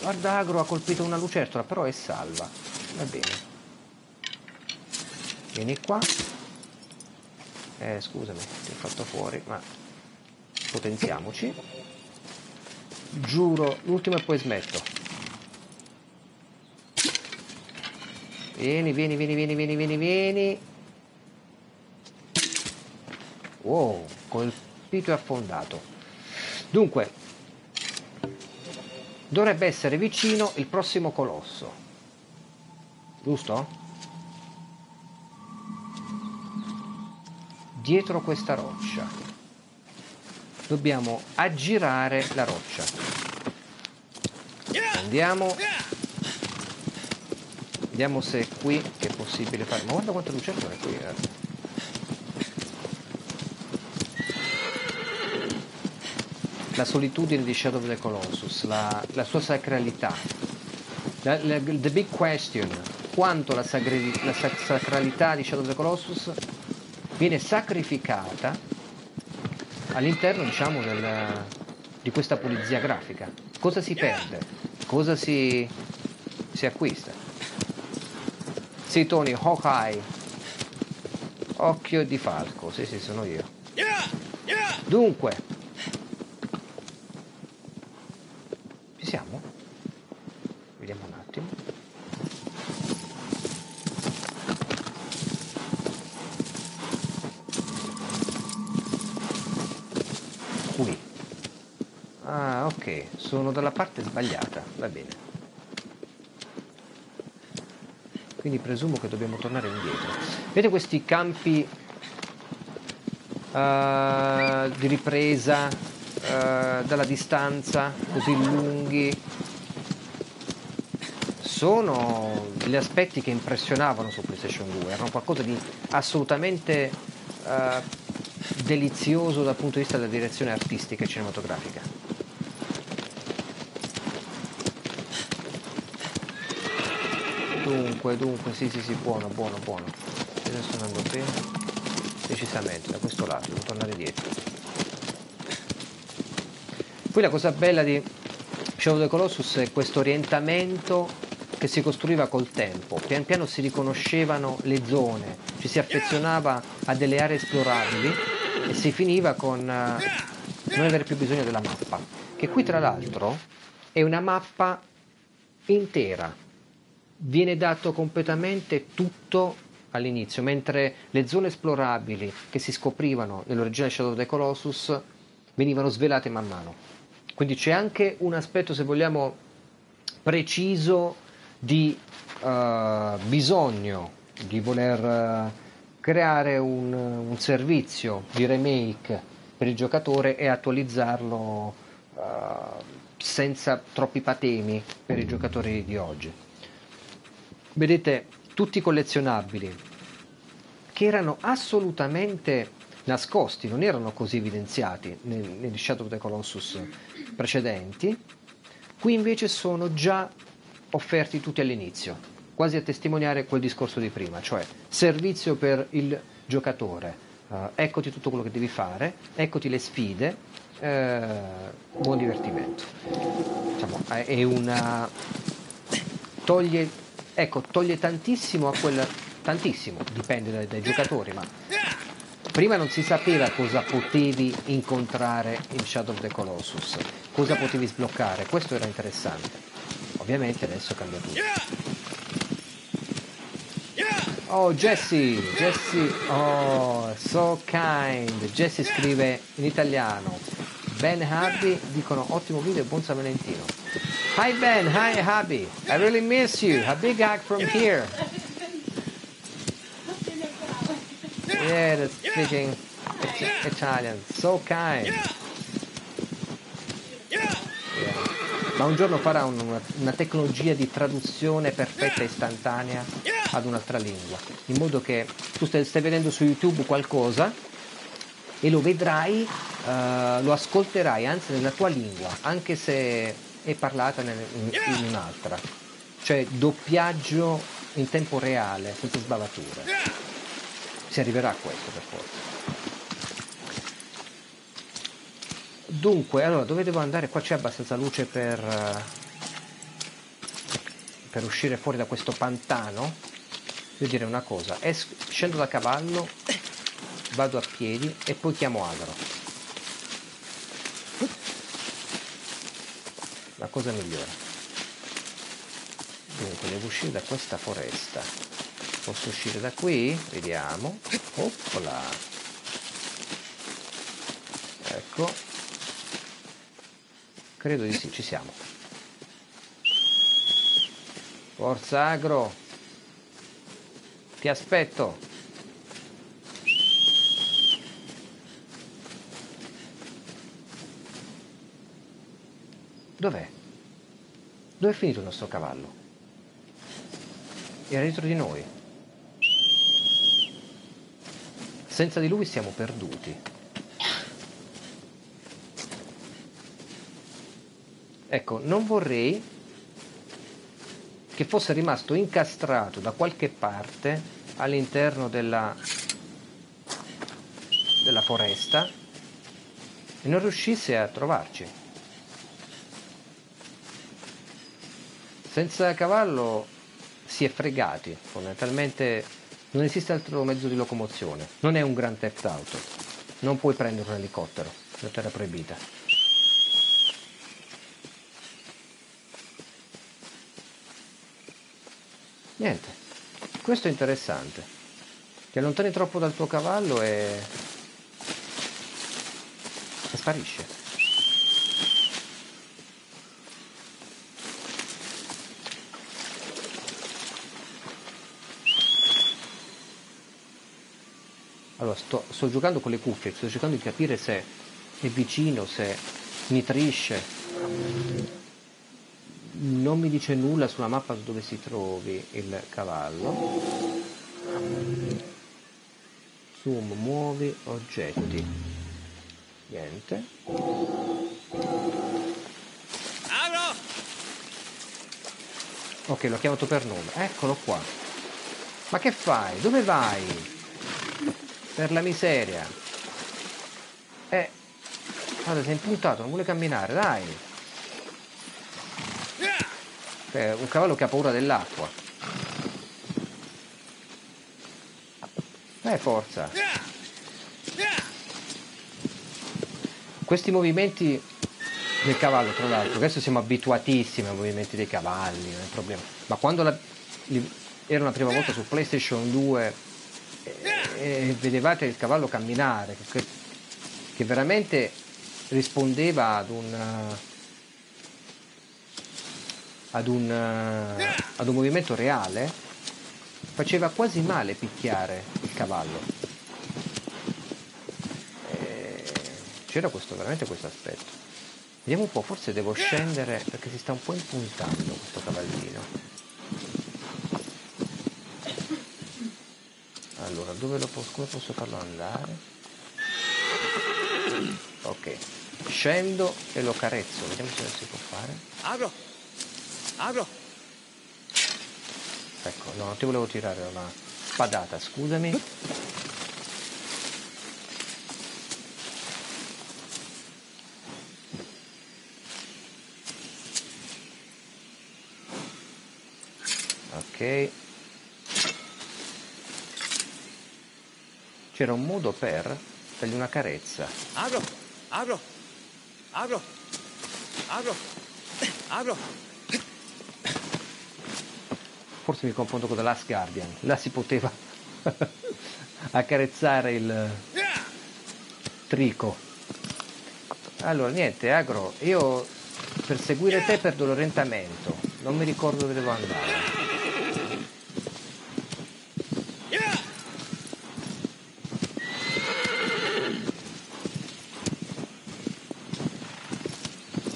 guarda, Agro ha colpito una lucertola, però è salva. Va bene. Vieni qua. Eh, scusami, ti ho fatto fuori, ma potenziamoci. Giuro, l'ultimo e poi smetto. Vieni, vieni, vieni, vieni, vieni, vieni, vieni. Wow, colpito e affondato. Dunque, dovrebbe essere vicino il prossimo colosso. Giusto? Dietro questa roccia. Dobbiamo aggirare la roccia. Andiamo. Vediamo se è qui che è possibile fare. Ma guarda quanto lucertole qui è. La solitudine di Shadow of the Colossus, la, la sua sacralità. La, la, the big question. Quanto la, sagre, la sac- sacralità di Shadow of the Colossus viene sacrificata all'interno, diciamo, del, di questa pulizia grafica. Cosa si perde? cosa si, si acquista. Sì, Tony, Hawkeye, occhio di falco, sì sì, sono io. Dunque, ci siamo? Vediamo un attimo. Qui. Ah, ok, sono dalla parte sbagliata, va bene. Quindi presumo che dobbiamo tornare indietro. Vedete questi campi Uh, di ripresa uh, dalla distanza, così lunghi, sono gli aspetti che impressionavano su PlayStation due, erano qualcosa di assolutamente uh, delizioso dal punto di vista della direzione artistica e cinematografica. Dunque, dunque, sì, sì, sì, buono, buono, buono. Adesso andando bene. Decisamente da questo lato, devo tornare dietro. Poi la cosa bella di Shadow of the Colossus è questo orientamento che si costruiva col tempo, pian piano si riconoscevano le zone, ci si affezionava a delle aree esplorabili e si finiva con uh, non avere più bisogno della mappa, che qui tra l'altro è una mappa intera, viene dato completamente tutto all'inizio, mentre le zone esplorabili che si scoprivano nell'originale Shadow of the Colossus venivano svelate man mano. Quindi c'è anche un aspetto, se vogliamo, preciso di uh, bisogno di voler uh, creare un, un servizio di remake per il giocatore e attualizzarlo uh, senza troppi patemi per i giocatori di oggi. Vedete tutti i collezionabili che erano assolutamente nascosti, non erano così evidenziati nel, nel Shadow of the Colossus precedenti, qui invece sono già offerti tutti all'inizio, quasi a testimoniare quel discorso di prima, cioè servizio per il giocatore, uh, eccoti tutto quello che devi fare, eccoti le sfide, eh, buon divertimento. Diciamo, è una... toglie... Ecco, toglie tantissimo a quel... tantissimo, dipende dai, dai giocatori, ma prima non si sapeva cosa potevi incontrare in Shadow of the Colossus, cosa potevi sbloccare, questo era interessante. Ovviamente adesso cambia tutto. Oh, Jesse, Jesse, oh, so kind. Jesse scrive in italiano. Ben Hardy, dicono ottimo video e buon San Valentino. Hi Ben, hi Habi, I really miss you, a big hug from here. Yeah, that's speaking Italian, so kind. Yeah. Ma un giorno farà un, una, una tecnologia di traduzione perfetta e istantanea ad un'altra lingua, in modo che tu stai, stai vedendo su YouTube qualcosa e lo vedrai, uh, lo ascolterai, anzi nella tua lingua, anche se... e parlata in, in un'altra, cioè doppiaggio in tempo reale senza sbavature. Si arriverà a questo per forza. Dunque, allora dove devo andare? Qua c'è abbastanza luce per per uscire fuori da questo pantano. Devo dire una cosa, esco, scendo da cavallo, vado a piedi e poi chiamo Agro. La cosa migliore. Dunque, devo uscire da questa foresta. Posso uscire da qui? Vediamo. Oppola. Ecco. Credo di sì, ci siamo. Forza Agro. Ti aspetto. Dov'è? Dov'è finito il nostro cavallo? Era dietro di noi. Senza di lui siamo perduti. Ecco, non vorrei che fosse rimasto incastrato da qualche parte all'interno della, della foresta e non riuscisse a trovarci. senza cavallo si è fregati, fondamentalmente non esiste altro mezzo di locomozione, non è un Grand Theft Auto, non puoi prendere un elicottero, la terra proibita. Niente, questo è interessante, ti allontani troppo dal tuo cavallo e, e sparisce. Allora, sto, sto giocando con le cuffie, sto cercando di capire se è vicino, se nitrisce. Non mi dice nulla sulla mappa dove si trovi il cavallo. Zoom, muovi, oggetti. Niente. Ok, l'ho chiamato per nome. Eccolo qua. Ma che fai? Dove vai? Per la miseria. Eh, guarda, sei impuntato, non vuole camminare, dai. Eh, un cavallo che ha paura dell'acqua. Eh, forza. Questi movimenti del cavallo, tra l'altro, adesso siamo abituatissimi ai movimenti dei cavalli, non è un problema. Ma quando la, era una prima volta su PlayStation due... E vedevate il cavallo camminare che, che veramente rispondeva ad un ad un ad un movimento reale, faceva quasi male picchiare il cavallo, e c'era questo, veramente questo aspetto. Vediamo un po', forse devo scendere perché si sta un po' impuntando questo cavallino. Allora, dove lo posso, come posso farlo andare? Ok, scendo e lo carezzo, vediamo se si può fare. Agro! Agro! Ecco, no, non ti volevo tirare una spadata, scusami. Ok. C'era un modo per fargli una carezza. Agro! Agro! Agro! Agro! Agro! Forse mi confondo con The Last Guardian. Là si poteva accarezzare il trico. Allora, niente, Agro, io per seguire te perdo l'orientamento. Non mi ricordo dove devo andare.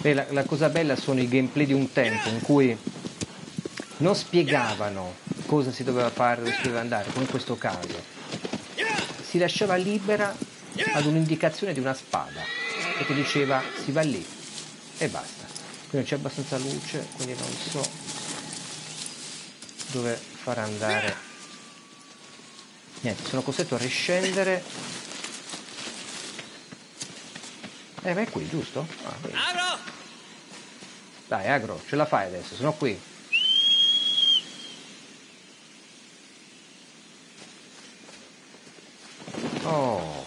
Beh, la, la cosa bella sono i gameplay di un tempo in cui non spiegavano cosa si doveva fare, dove si doveva andare, come in questo caso. Si lasciava libera ad un'indicazione di una spada e che diceva si va lì e basta. Quindi non c'è abbastanza luce, quindi non so dove far andare. Niente, sono costretto a riscendere. Eh, ma è qui, giusto? Ah, vedi. Dai, Agro, ce la fai adesso, sono qui. Oh.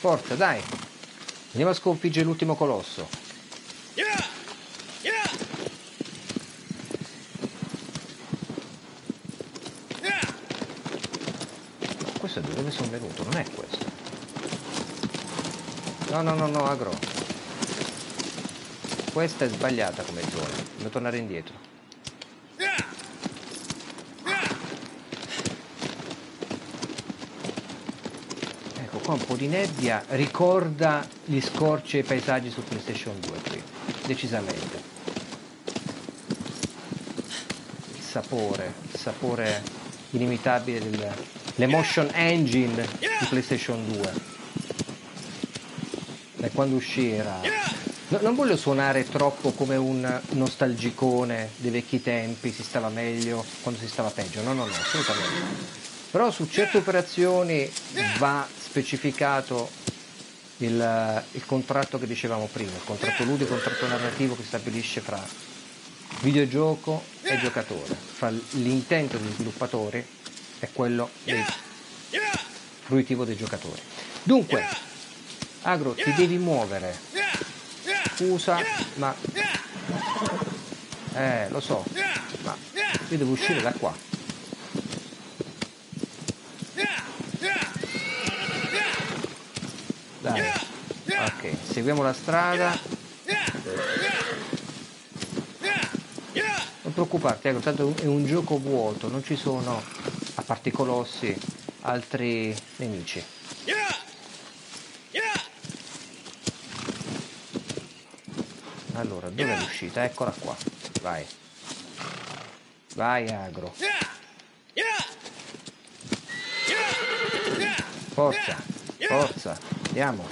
Forza, dai. Andiamo a sconfiggere l'ultimo colosso. Questo è dove sono venuto, non è questo. No, no, no, no, Agro. Questa è sbagliata come zona, devo tornare indietro. Ecco qua, un po' di nebbia ricorda gli scorci e i paesaggi su PlayStation due qui, decisamente. Il sapore, il sapore inimitabile dell'Emotion Engine di PlayStation due. Da quando uscì era... No, non voglio suonare troppo come un nostalgicone dei vecchi tempi, si stava meglio quando si stava peggio, no no no, assolutamente. Però su certe operazioni va specificato il, il contratto che dicevamo prima, il contratto ludico, il contratto narrativo che stabilisce fra videogioco e giocatore, fra l'intento dello sviluppatore e quello del fruitivo dei giocatori. Dunque, Agro, ti devi muovere. Scusa, ma eh, lo so, ma io devo uscire da qua. Dai, ok, seguiamo la strada. Non preoccuparti, Agro, tanto è un gioco vuoto, non ci sono, a parte i colossi, altri nemici. Allora, dove è l'uscita? Eccola qua. Vai. Vai, Agro. Forza, forza, andiamo.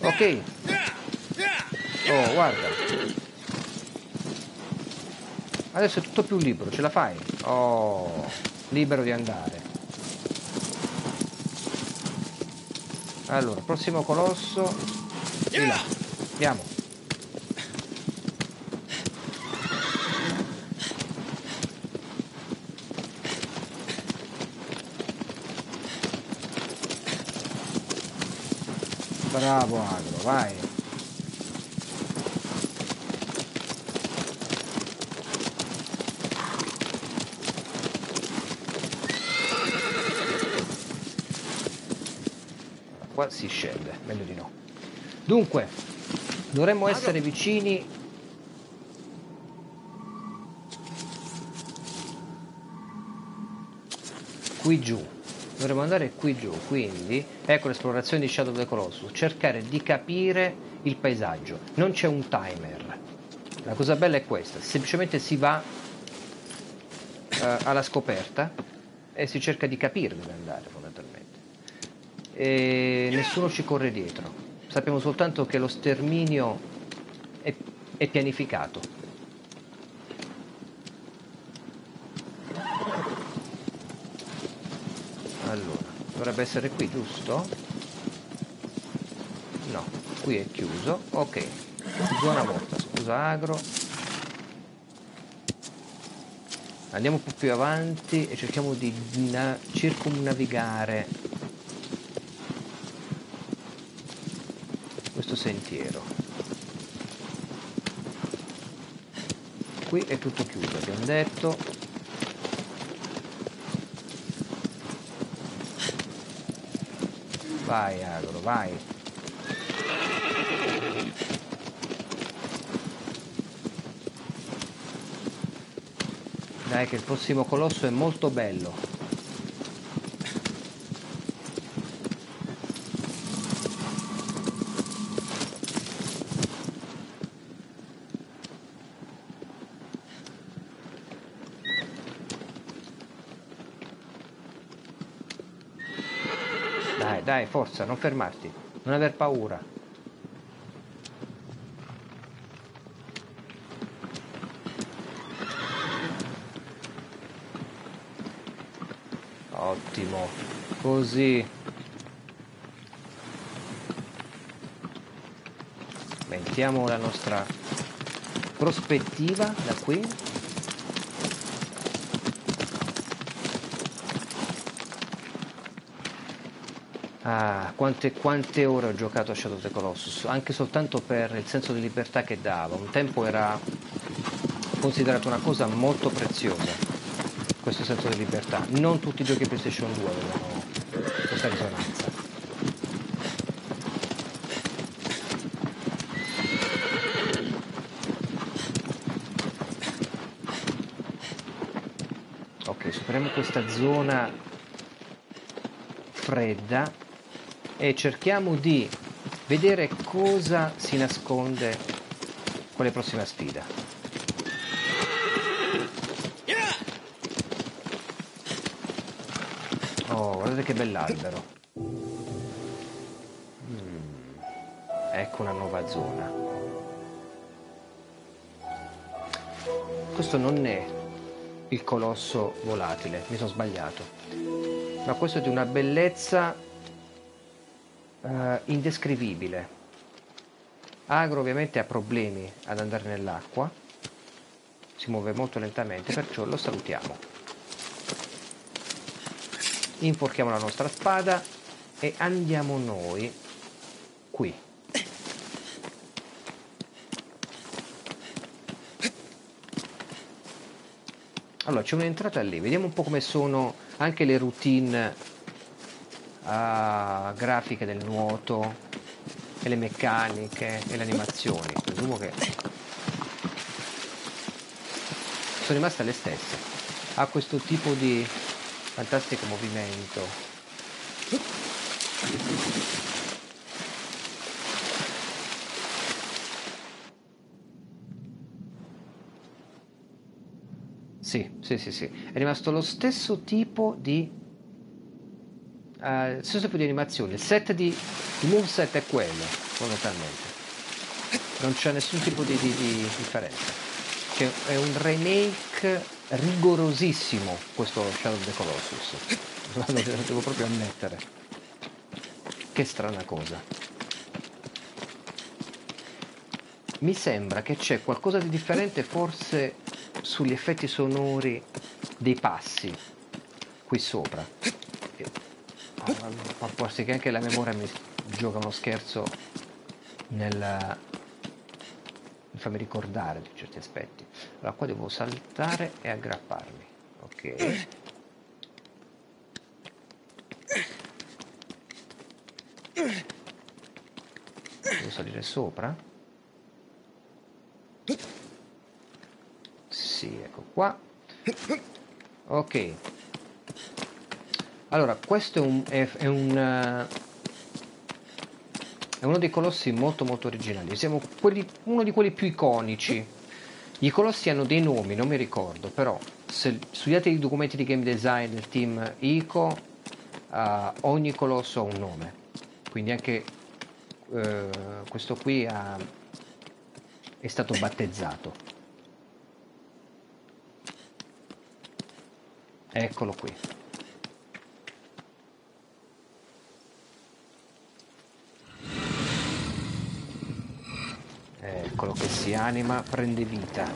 Ok. Oh, guarda. Adesso è tutto più libero, ce la fai? Oh, libero di andare. Allora, prossimo colosso. Di là. Andiamo. Bravo Agro, vai. Qua si scende, meglio di no. Dunque, dovremmo essere vicini qui giù. Dovremmo andare qui giù, quindi ecco l'esplorazione di Shadow of the Colossus, cercare di capire il paesaggio. Non c'è un timer, la cosa bella è questa, semplicemente si va eh, alla scoperta e si cerca di capire dove andare fondamentalmente, e nessuno ci corre dietro, sappiamo soltanto che lo sterminio è, è pianificato. Allora, dovrebbe essere qui, giusto? No, qui è chiuso. Ok, zona morta, scusa Agro. Andiamo un po' più avanti e cerchiamo di na- circumnavigare questo sentiero. Qui è tutto chiuso, abbiamo detto. Vai Agro, vai. Dai che il prossimo colosso è molto bello. Dai, forza, non fermarti, non aver paura. Ottimo, così. Mettiamo la nostra prospettiva da qui. Ah, quante, quante ore ho giocato a Shadow of the Colossus, anche soltanto per il senso di libertà che dava. Un tempo era considerato una cosa molto preziosa, questo senso di libertà. Non tutti i giochi PlayStation due avevano questa risonanza. Ok, superiamo questa zona fredda e cerchiamo di vedere cosa si nasconde con la prossima sfida. Oh, guardate che bell'albero. Mm, ecco una nuova zona. Questo non è il colosso volatile, mi sono sbagliato, ma questo è di una bellezza Uh, indescrivibile. Agro ovviamente ha problemi ad andare nell'acqua, si muove molto lentamente, perciò lo salutiamo. Inforchiamo la nostra spada e andiamo noi qui. Allora c'è un'entrata lì, vediamo un po' come sono anche le routine uh, grafiche del nuoto e le meccaniche e le animazioni. Presumo che sono rimaste le stesse. Ha questo tipo di fantastico movimento. Sì, sì, sì, sì. È rimasto lo stesso tipo di Uh, stesso tipo di animazione, il set di il moveset è quello fondamentalmente, non c'è nessun tipo di, di, di differenza, che è un remake rigorosissimo questo Shadow of the Colossus, lo devo proprio ammettere, che strana cosa. Mi sembra che c'è qualcosa di differente forse sugli effetti sonori dei passi qui sopra. Ma può essere che anche la memoria mi gioca uno scherzo nel farmi ricordare di certi aspetti. Allora qua devo saltare e aggrapparmi, ok. Devo salire sopra. Sì, ecco qua. Ok. Allora, questo è, un, è, è, un, è uno dei colossi molto molto originali, siamo quelli, uno di quelli più iconici. I colossi hanno dei nomi, non mi ricordo, però se studiate i documenti di game design del team Ico, uh, ogni colosso ha un nome, quindi anche uh, questo qui ha, è stato battezzato. Eccolo qui. Eccolo che si anima, prende vita.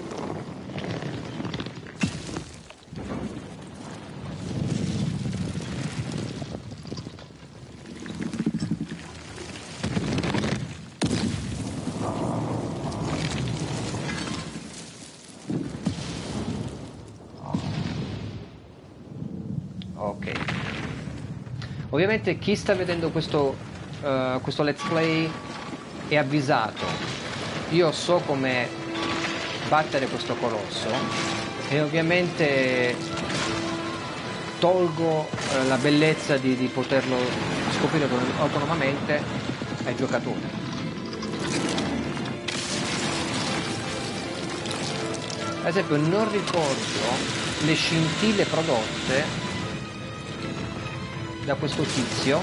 Ok. Ovviamente chi sta vedendo questo, uh, questo let's play è avvisato. Io so come battere questo colosso e ovviamente tolgo eh, la bellezza di, di poterlo scoprire autonomamente ai giocatori. Ad esempio non ricordo le scintille prodotte da questo tizio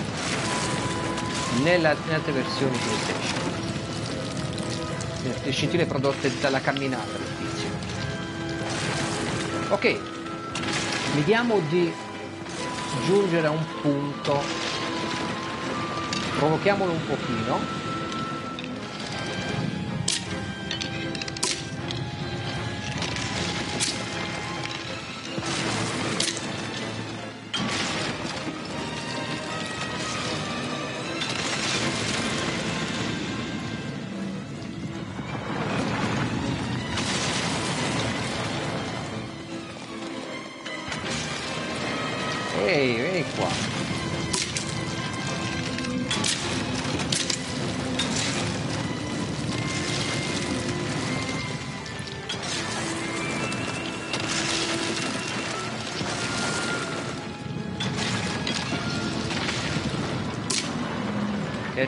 nella, nelle altre versioni PlayStation. Le scintille prodotte dalla camminata del tizio. Ok, vediamo di giungere a un punto, provochiamolo un pochino.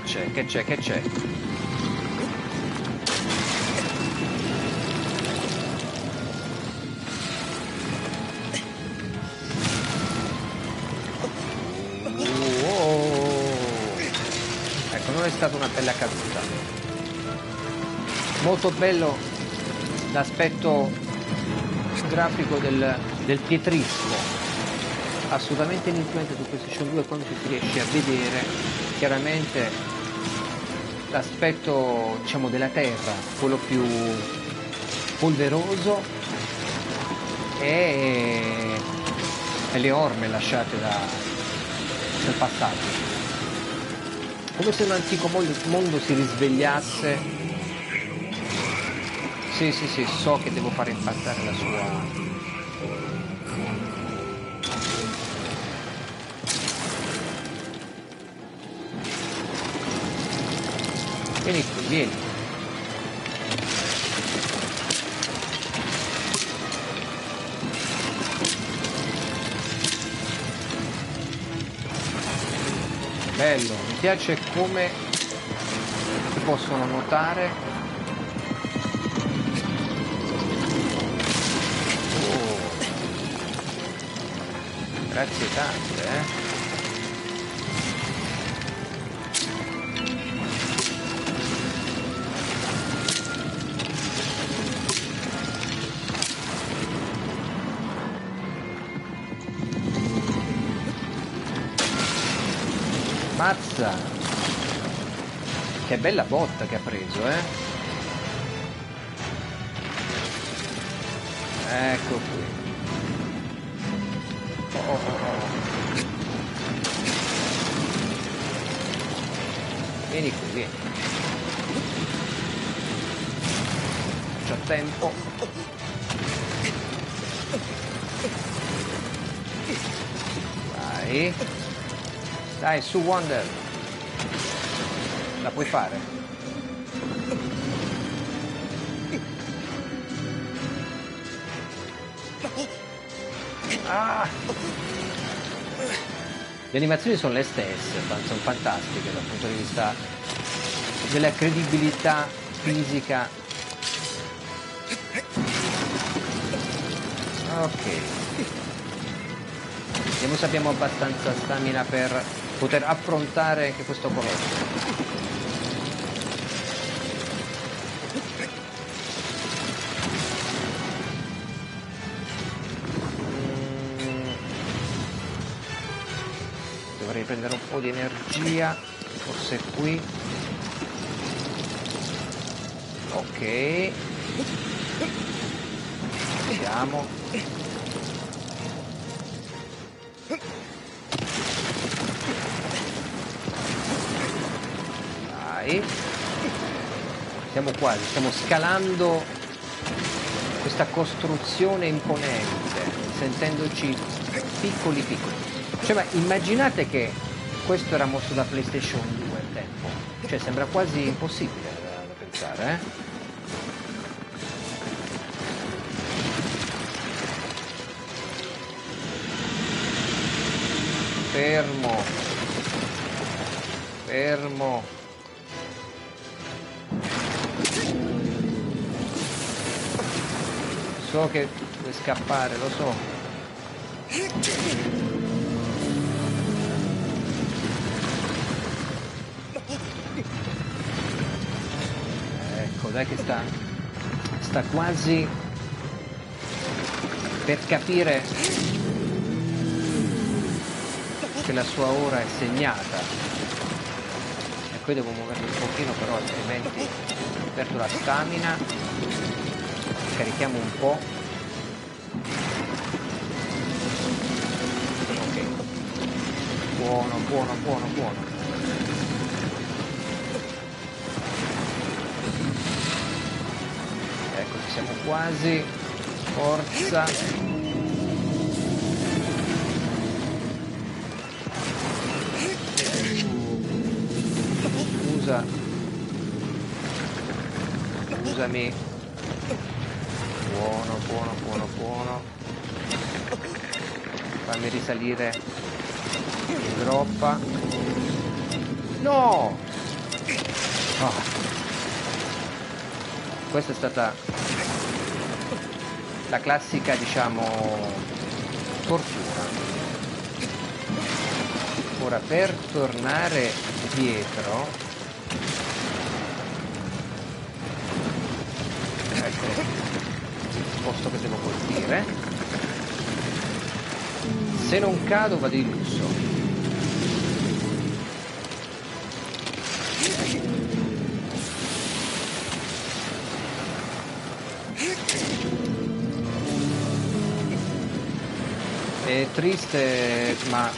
Che c'è, che c'è, che c'è? Oh. Ecco, non è stata una bella caduta. Molto bello l'aspetto grafico del, del pietrisco. Assolutamente ininfluente su PlayStation due quando si riesce a vedere chiaramente l'aspetto, diciamo, della terra, quello più polveroso, e le orme lasciate da, dal passaggio, come se un antico mondo, mondo si risvegliasse. Sì, sì, sì, so che devo far impazzare la sua... Vieni, vieni. Bello, mi piace come si possono nuotare. Oh. Grazie tante, eh. Mazza, che bella botta che ha preso, eh. Ecco qui. Oh, oh, oh. Vieni qui, vieni. C'ho tempo. Vai. Dai, su Wander, la puoi fare. Ah! Le animazioni sono le stesse, sono fantastiche dal punto di vista della credibilità fisica. Ok, vediamo se abbiamo abbastanza stamina per poter affrontare anche questo colosso. Dovrei prendere un po' di energia, forse qui. Ok, vediamo. Siamo quasi, stiamo scalando questa costruzione imponente, sentendoci piccoli piccoli. Cioè, ma immaginate che questo era mosso da PlayStation due al tempo. Cioè, sembra quasi impossibile da, da pensare, eh? Fermo. Fermo. So che puoi scappare, lo so. Ecco, dai che sta, sta quasi per capire che la sua ora è segnata. E qui devo muovermi un pochino, però altrimenti ho perso la stamina. Carichiamo un po'. Ok. Buono, buono, buono, buono. Ecco, ci siamo quasi. Forza. Scusa. Scusami. Buono, buono, buono, buono. Fammi risalire in groppa. No! Oh. Questa è stata la classica, diciamo, tortura. Ora, per tornare dietro... Ecco. Posto che devo colpire, se non cado vado di lusso. è triste, ma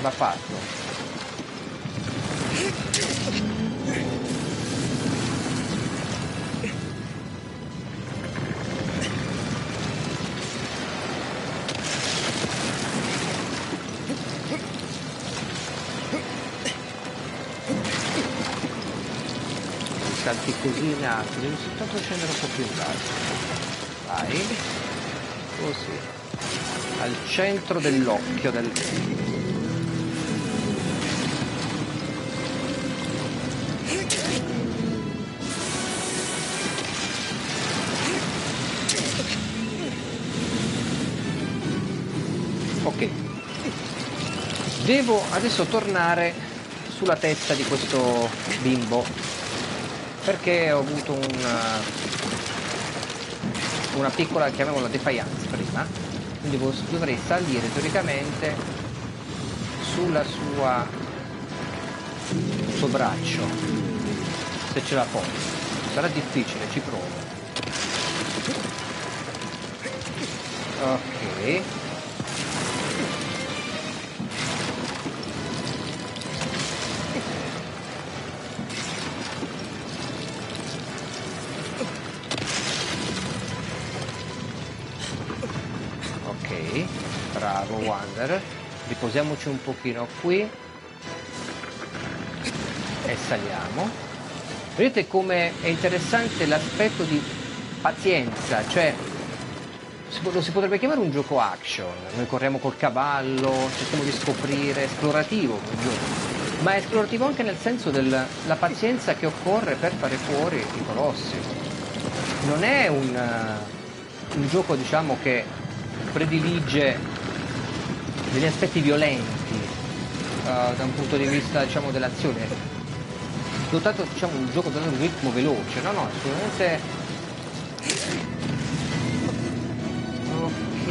va fatto. Salti così in alto, devi soltanto scendere un po' più in alto. Vai. Così. Al centro dell'occhio del... Ok. Devo adesso tornare sulla testa di questo bimbo, perché ho avuto una, una piccola, chiamiamola, defiance prima. Devo, dovrei salire teoricamente sulla sua, sul suo braccio, se ce la posso. Sarà difficile, ci provo. Ok, bravo Wander, riposiamoci un pochino qui e saliamo. Vedete come è interessante l'aspetto di pazienza, cioè lo si potrebbe chiamare un gioco action, noi corriamo col cavallo, cerchiamo di scoprire, esplorativo un gioco, ma è esplorativo anche nel senso della pazienza che occorre per fare fuori i colossi. Non è un, un gioco, diciamo, che predilige degli aspetti violenti uh, da un punto di vista, diciamo, dell'azione, dotato, diciamo, un gioco dato un ritmo veloce, no no, assolutamente. Ok,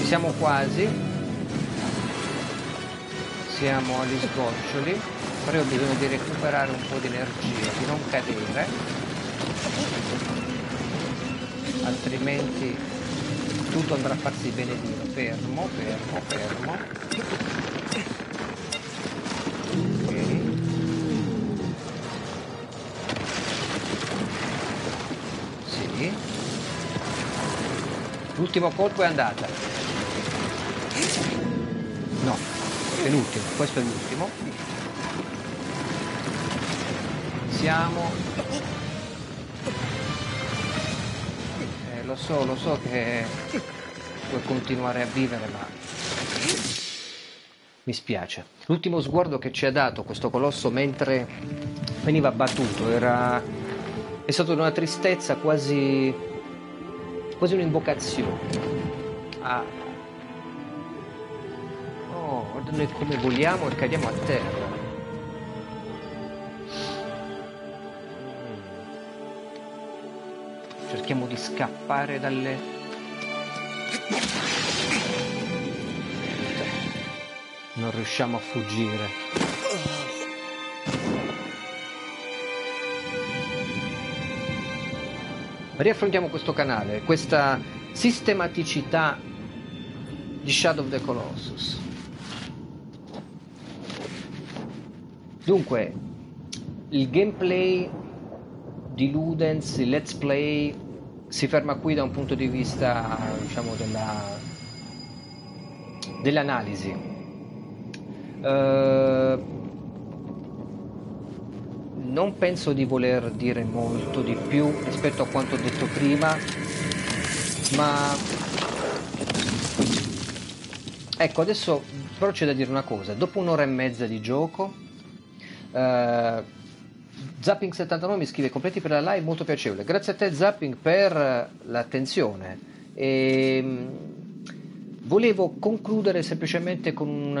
ci siamo quasi, siamo agli sgoccioli, però io ho bisogno di recuperare un po' di energia, di non cadere, altrimenti tutto andrà a farsi benedire. Fermo, fermo, fermo. Ok. Sì. L'ultimo colpo è andata. No, è l'ultimo, questo è l'ultimo. Siamo... Lo so, lo so che puoi continuare a vivere, ma mi spiace. L'ultimo sguardo che ci ha dato questo colosso mentre veniva abbattuto era... è stata una tristezza, quasi, quasi un'invocazione. Ah. Oh, guarda noi come vogliamo e cadiamo a terra. Cerchiamo di scappare dalle... Non riusciamo a fuggire. Riaffrontiamo questo canale, questa sistematicità di Shadow of the Colossus. Dunque, il gameplay di Ludens, il let's play, si ferma qui da un punto di vista, diciamo, della, dell'analisi. Uh, non penso di voler dire molto di più rispetto a quanto ho detto prima, ma ecco, adesso però c'è da dire una cosa. Dopo un'ora e mezza di gioco, uh, Zapping settantanove mi scrive: completi per la live, molto piacevole. Grazie a te Zapping per l'attenzione. E volevo concludere semplicemente con un,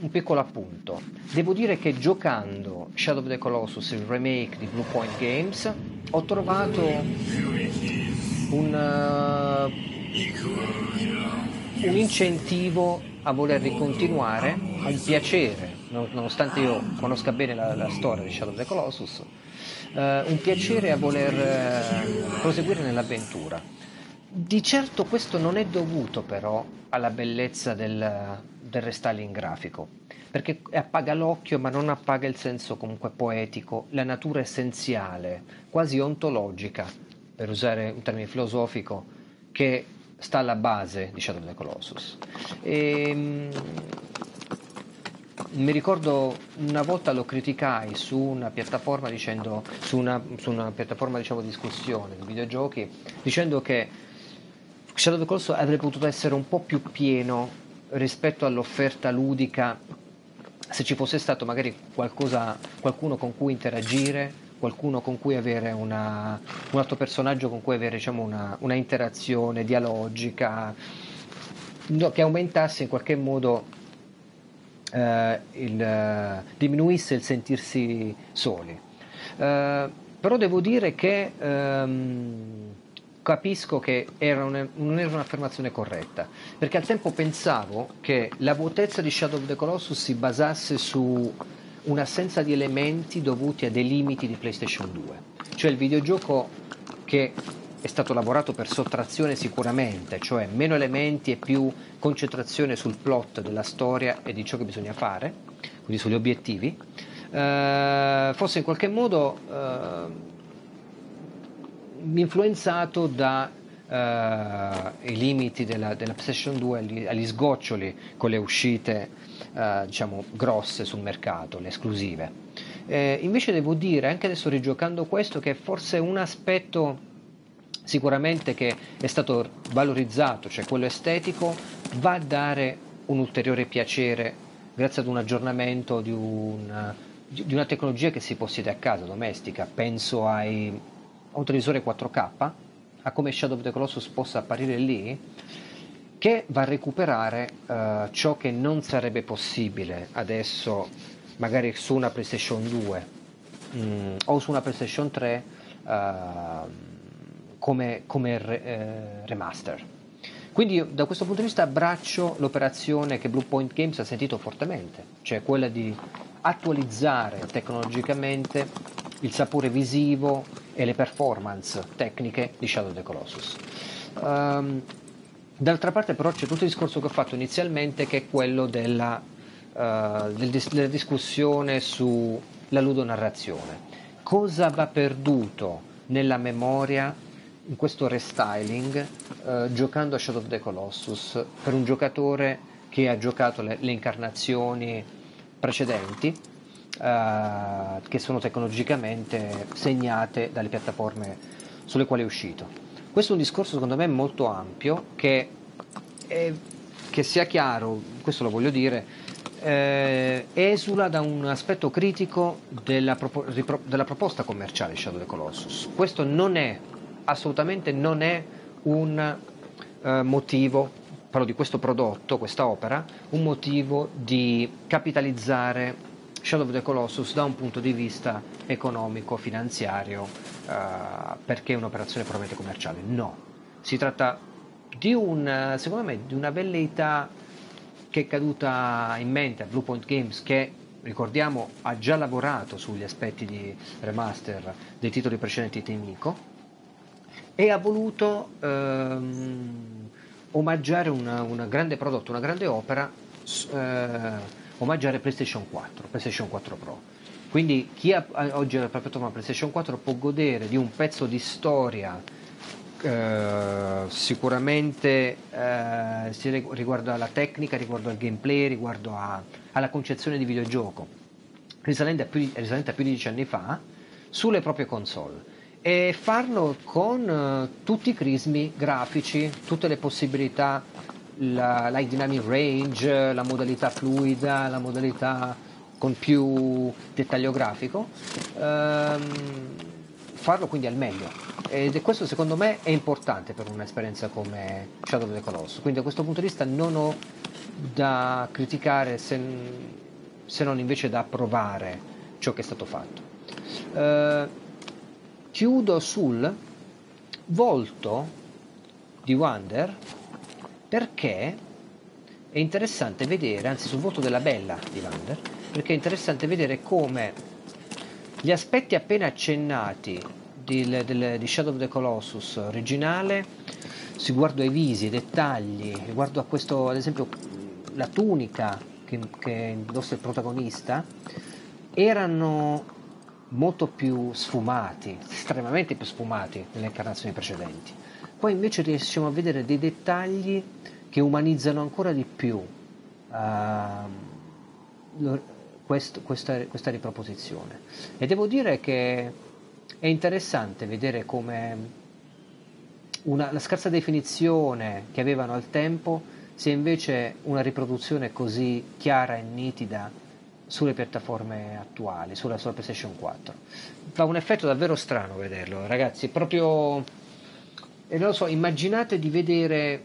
un piccolo appunto. Devo dire che giocando Shadow of the Colossus, il remake di Bluepoint Games, ho trovato un, un incentivo a voler ricontinuare, un piacere non, nonostante io conosca bene la, la storia di Shadow of the Colossus, eh, un piacere a voler eh, proseguire nell'avventura. Di certo questo non è dovuto però alla bellezza del, del restyling grafico, perché appaga l'occhio ma non appaga il senso comunque poetico, la natura essenziale, quasi ontologica, per usare un termine filosofico, che sta alla base di Shadow of the Colossus. E, mh, mi ricordo una volta lo criticai su una piattaforma dicendo su una, su una piattaforma diciamo di discussione di videogiochi, dicendo che Shadow of the Colossus avrebbe potuto essere un po' più pieno rispetto all'offerta ludica se ci fosse stato magari qualcosa, qualcuno con cui interagire, qualcuno con cui avere una, un altro personaggio con cui avere diciamo una, una interazione dialogica, no, che aumentasse in qualche modo eh, il, diminuisse il sentirsi soli. Eh, però devo dire che ehm, capisco che era un, non era un'affermazione corretta, perché al tempo pensavo che la vuotezza di Shadow of the Colossus si basasse su un'assenza di elementi dovuti a dei limiti di PlayStation due, cioè il videogioco che è stato lavorato per sottrazione sicuramente, cioè meno elementi e più concentrazione sul plot della storia e di ciò che bisogna fare, quindi sugli obiettivi, eh, fosse in qualche modo eh, influenzato da eh, i limiti della, della PlayStation due, agli, agli sgoccioli con le uscite Uh, diciamo grosse sul mercato, le esclusive. Eh, invece devo dire, anche adesso rigiocando questo, che forse un aspetto sicuramente che è stato valorizzato, cioè quello estetico, va a dare un ulteriore piacere grazie ad un aggiornamento di una, di una tecnologia che si possiede a casa, domestica. Penso ai, a un televisore quattro K, a come Shadow of the Colossus possa apparire lì, che va a recuperare uh, ciò che non sarebbe possibile adesso magari su una PlayStation due mh, o su una PlayStation tre uh, come, come re, eh, remaster. Quindi io, da questo punto di vista, abbraccio l'operazione che Bluepoint Games ha sentito fortemente, cioè quella di attualizzare tecnologicamente il sapore visivo e le performance tecniche di Shadow of the Colossus. Um, D'altra parte però c'è tutto il discorso che ho fatto inizialmente, che è quello della, uh, del dis- della discussione sulla ludonarrazione. Cosa va perduto nella memoria in questo restyling uh, giocando a Shadow of the Colossus per un giocatore che ha giocato le, le incarnazioni precedenti uh, che sono tecnologicamente segnate dalle piattaforme sulle quali è uscito? Questo è un discorso secondo me molto ampio, che, eh, che sia chiaro, questo lo voglio dire, eh, esula da un aspetto critico della, propo- ripro- della proposta commerciale di Shadow of the Colossus. Questo non è, assolutamente non è un eh, motivo, parlo di questo prodotto, questa opera, un motivo di capitalizzare Shadow of the Colossus da un punto di vista economico, finanziario, Uh, perché è un'operazione puramente commerciale. No, si tratta di un, secondo me, di una velleità che è caduta in mente a Bluepoint Games, che ricordiamo ha già lavorato sugli aspetti di remaster dei titoli precedenti di Ico, e ha voluto ehm, omaggiare un grande prodotto, una grande opera, eh, omaggiare PlayStation quattro, PlayStation quattro Pro. Quindi chi ha, oggi ha proprio una PlayStation quattro può godere di un pezzo di storia eh, sicuramente eh, si riguardo alla tecnica, riguardo al gameplay, riguardo a, alla concezione di videogioco, risalente a, più, risalente a più di dieci anni fa, sulle proprie console, e farlo con eh, tutti i crismi grafici, tutte le possibilità, la, la dynamic range, la modalità fluida, la modalità con più dettaglio grafico, ehm, farlo quindi al meglio, ed è questo secondo me è importante per un'esperienza come Shadow of the Colossus. Quindi da questo punto di vista non ho da criticare, se, se non invece da approvare ciò che è stato fatto. Eh, chiudo sul volto di Wander, perché è interessante vedere, anzi sul volto della bella di Wander, perché è interessante vedere come gli aspetti appena accennati di, del, di Shadow of the Colossus originale, riguardo ai visi, ai dettagli, riguardo a questo, ad esempio la tunica che, che indossa il protagonista, erano molto più sfumati, estremamente più sfumati nelle incarnazioni precedenti. Poi invece riusciamo a vedere dei dettagli che umanizzano ancora di più uh, quest, questa, questa riproposizione, e devo dire che è interessante vedere come una, la scarsa definizione che avevano al tempo sia invece una riproduzione così chiara e nitida sulle piattaforme attuali, sulla, sulla PlayStation quattro. Fa un effetto davvero strano vederlo, ragazzi, proprio... E non lo so, immaginate di vedere,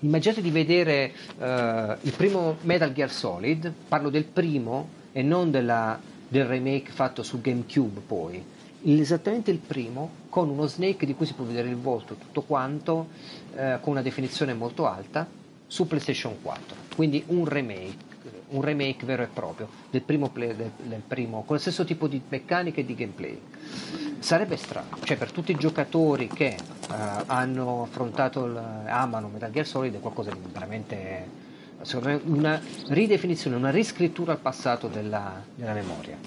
immaginate di vedere uh, il primo Metal Gear Solid, parlo del primo e non della, del remake fatto su GameCube poi, il, esattamente il primo, con uno Snake di cui si può vedere il volto, tutto quanto, uh, con una definizione molto alta, su PlayStation quattro, quindi un remake. Un remake vero e proprio del primo, play, del, del primo, con lo stesso tipo di meccaniche e di gameplay. Sarebbe strano, cioè per tutti i giocatori che uh, hanno affrontato il, amano Metal Gear Solid, è qualcosa di veramente, secondo me, una ridefinizione, una riscrittura al passato della, della memoria,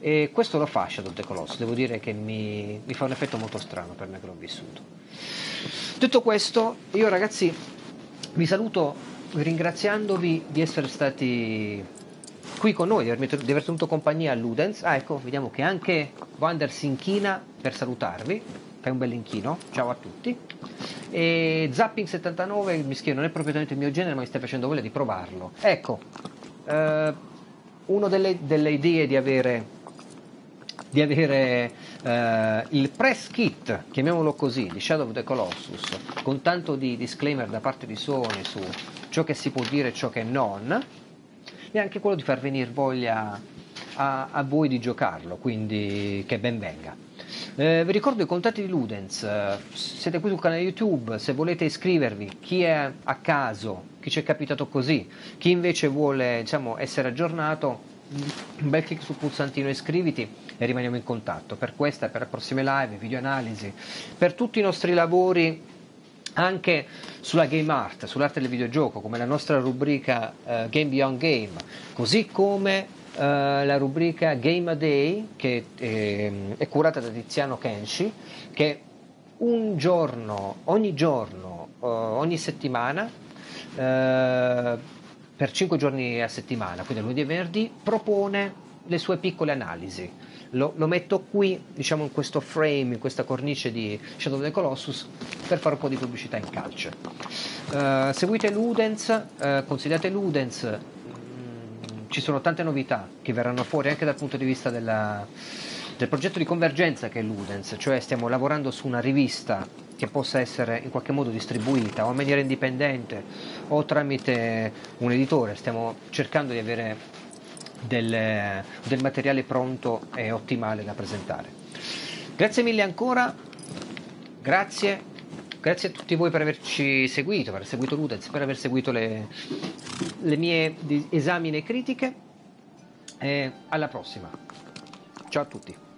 e questo lo fa Shadow of the Colossus. Devo dire che mi, mi fa un effetto molto strano, per me che l'ho vissuto. Detto questo, io ragazzi vi saluto ringraziandovi di essere stati qui con noi, di aver, di aver tenuto compagnia a Ludens. Ah, ecco, vediamo che anche Wander si inchina per salutarvi, fai un bel inchino, ciao a tutti. E Zapping settantanove mi scrive: non è propriamente il mio genere, ma mi stai facendo voglia di provarlo. Ecco, eh, una delle, delle idee di avere di avere eh, il press kit, chiamiamolo così, di Shadow of the Colossus, con tanto di disclaimer da parte di Sony su ciò che si può dire e ciò che non, e anche quello di far venire voglia a, a voi di giocarlo, quindi che ben venga. Eh, vi ricordo i contatti di Ludens, siete qui sul canale YouTube, se volete iscrivervi, chi è a caso, chi ci è capitato così, chi invece vuole, diciamo, essere aggiornato, un bel clic sul pulsantino iscriviti e rimaniamo in contatto per questa, per le prossime live, video analisi, per tutti i nostri lavori anche sulla game art, sull'arte del videogioco, come la nostra rubrica uh, Game Beyond Game, così come uh, la rubrica Game a Day, che eh, è curata da Tiziano Kenshi, che un giorno, ogni giorno, uh, ogni settimana, uh, per cinque giorni a settimana, quindi lunedì e venerdì, propone le sue piccole analisi. Lo, lo metto qui, diciamo, in questo frame, in questa cornice di Shadow of the Colossus, per fare un po' di pubblicità in calce. Uh, seguite Ludens, uh, consigliate Ludens, mh, ci sono tante novità che verranno fuori anche dal punto di vista della, del progetto di convergenza che è Ludens, cioè stiamo lavorando su una rivista che possa essere in qualche modo distribuita o in maniera indipendente o tramite un editore. Stiamo cercando di avere Del, del materiale pronto e ottimale da presentare. Grazie mille ancora, grazie, grazie a tutti voi per averci seguito, per aver seguito Ludens, per aver seguito le, le mie esamine critiche, e alla prossima, ciao a tutti.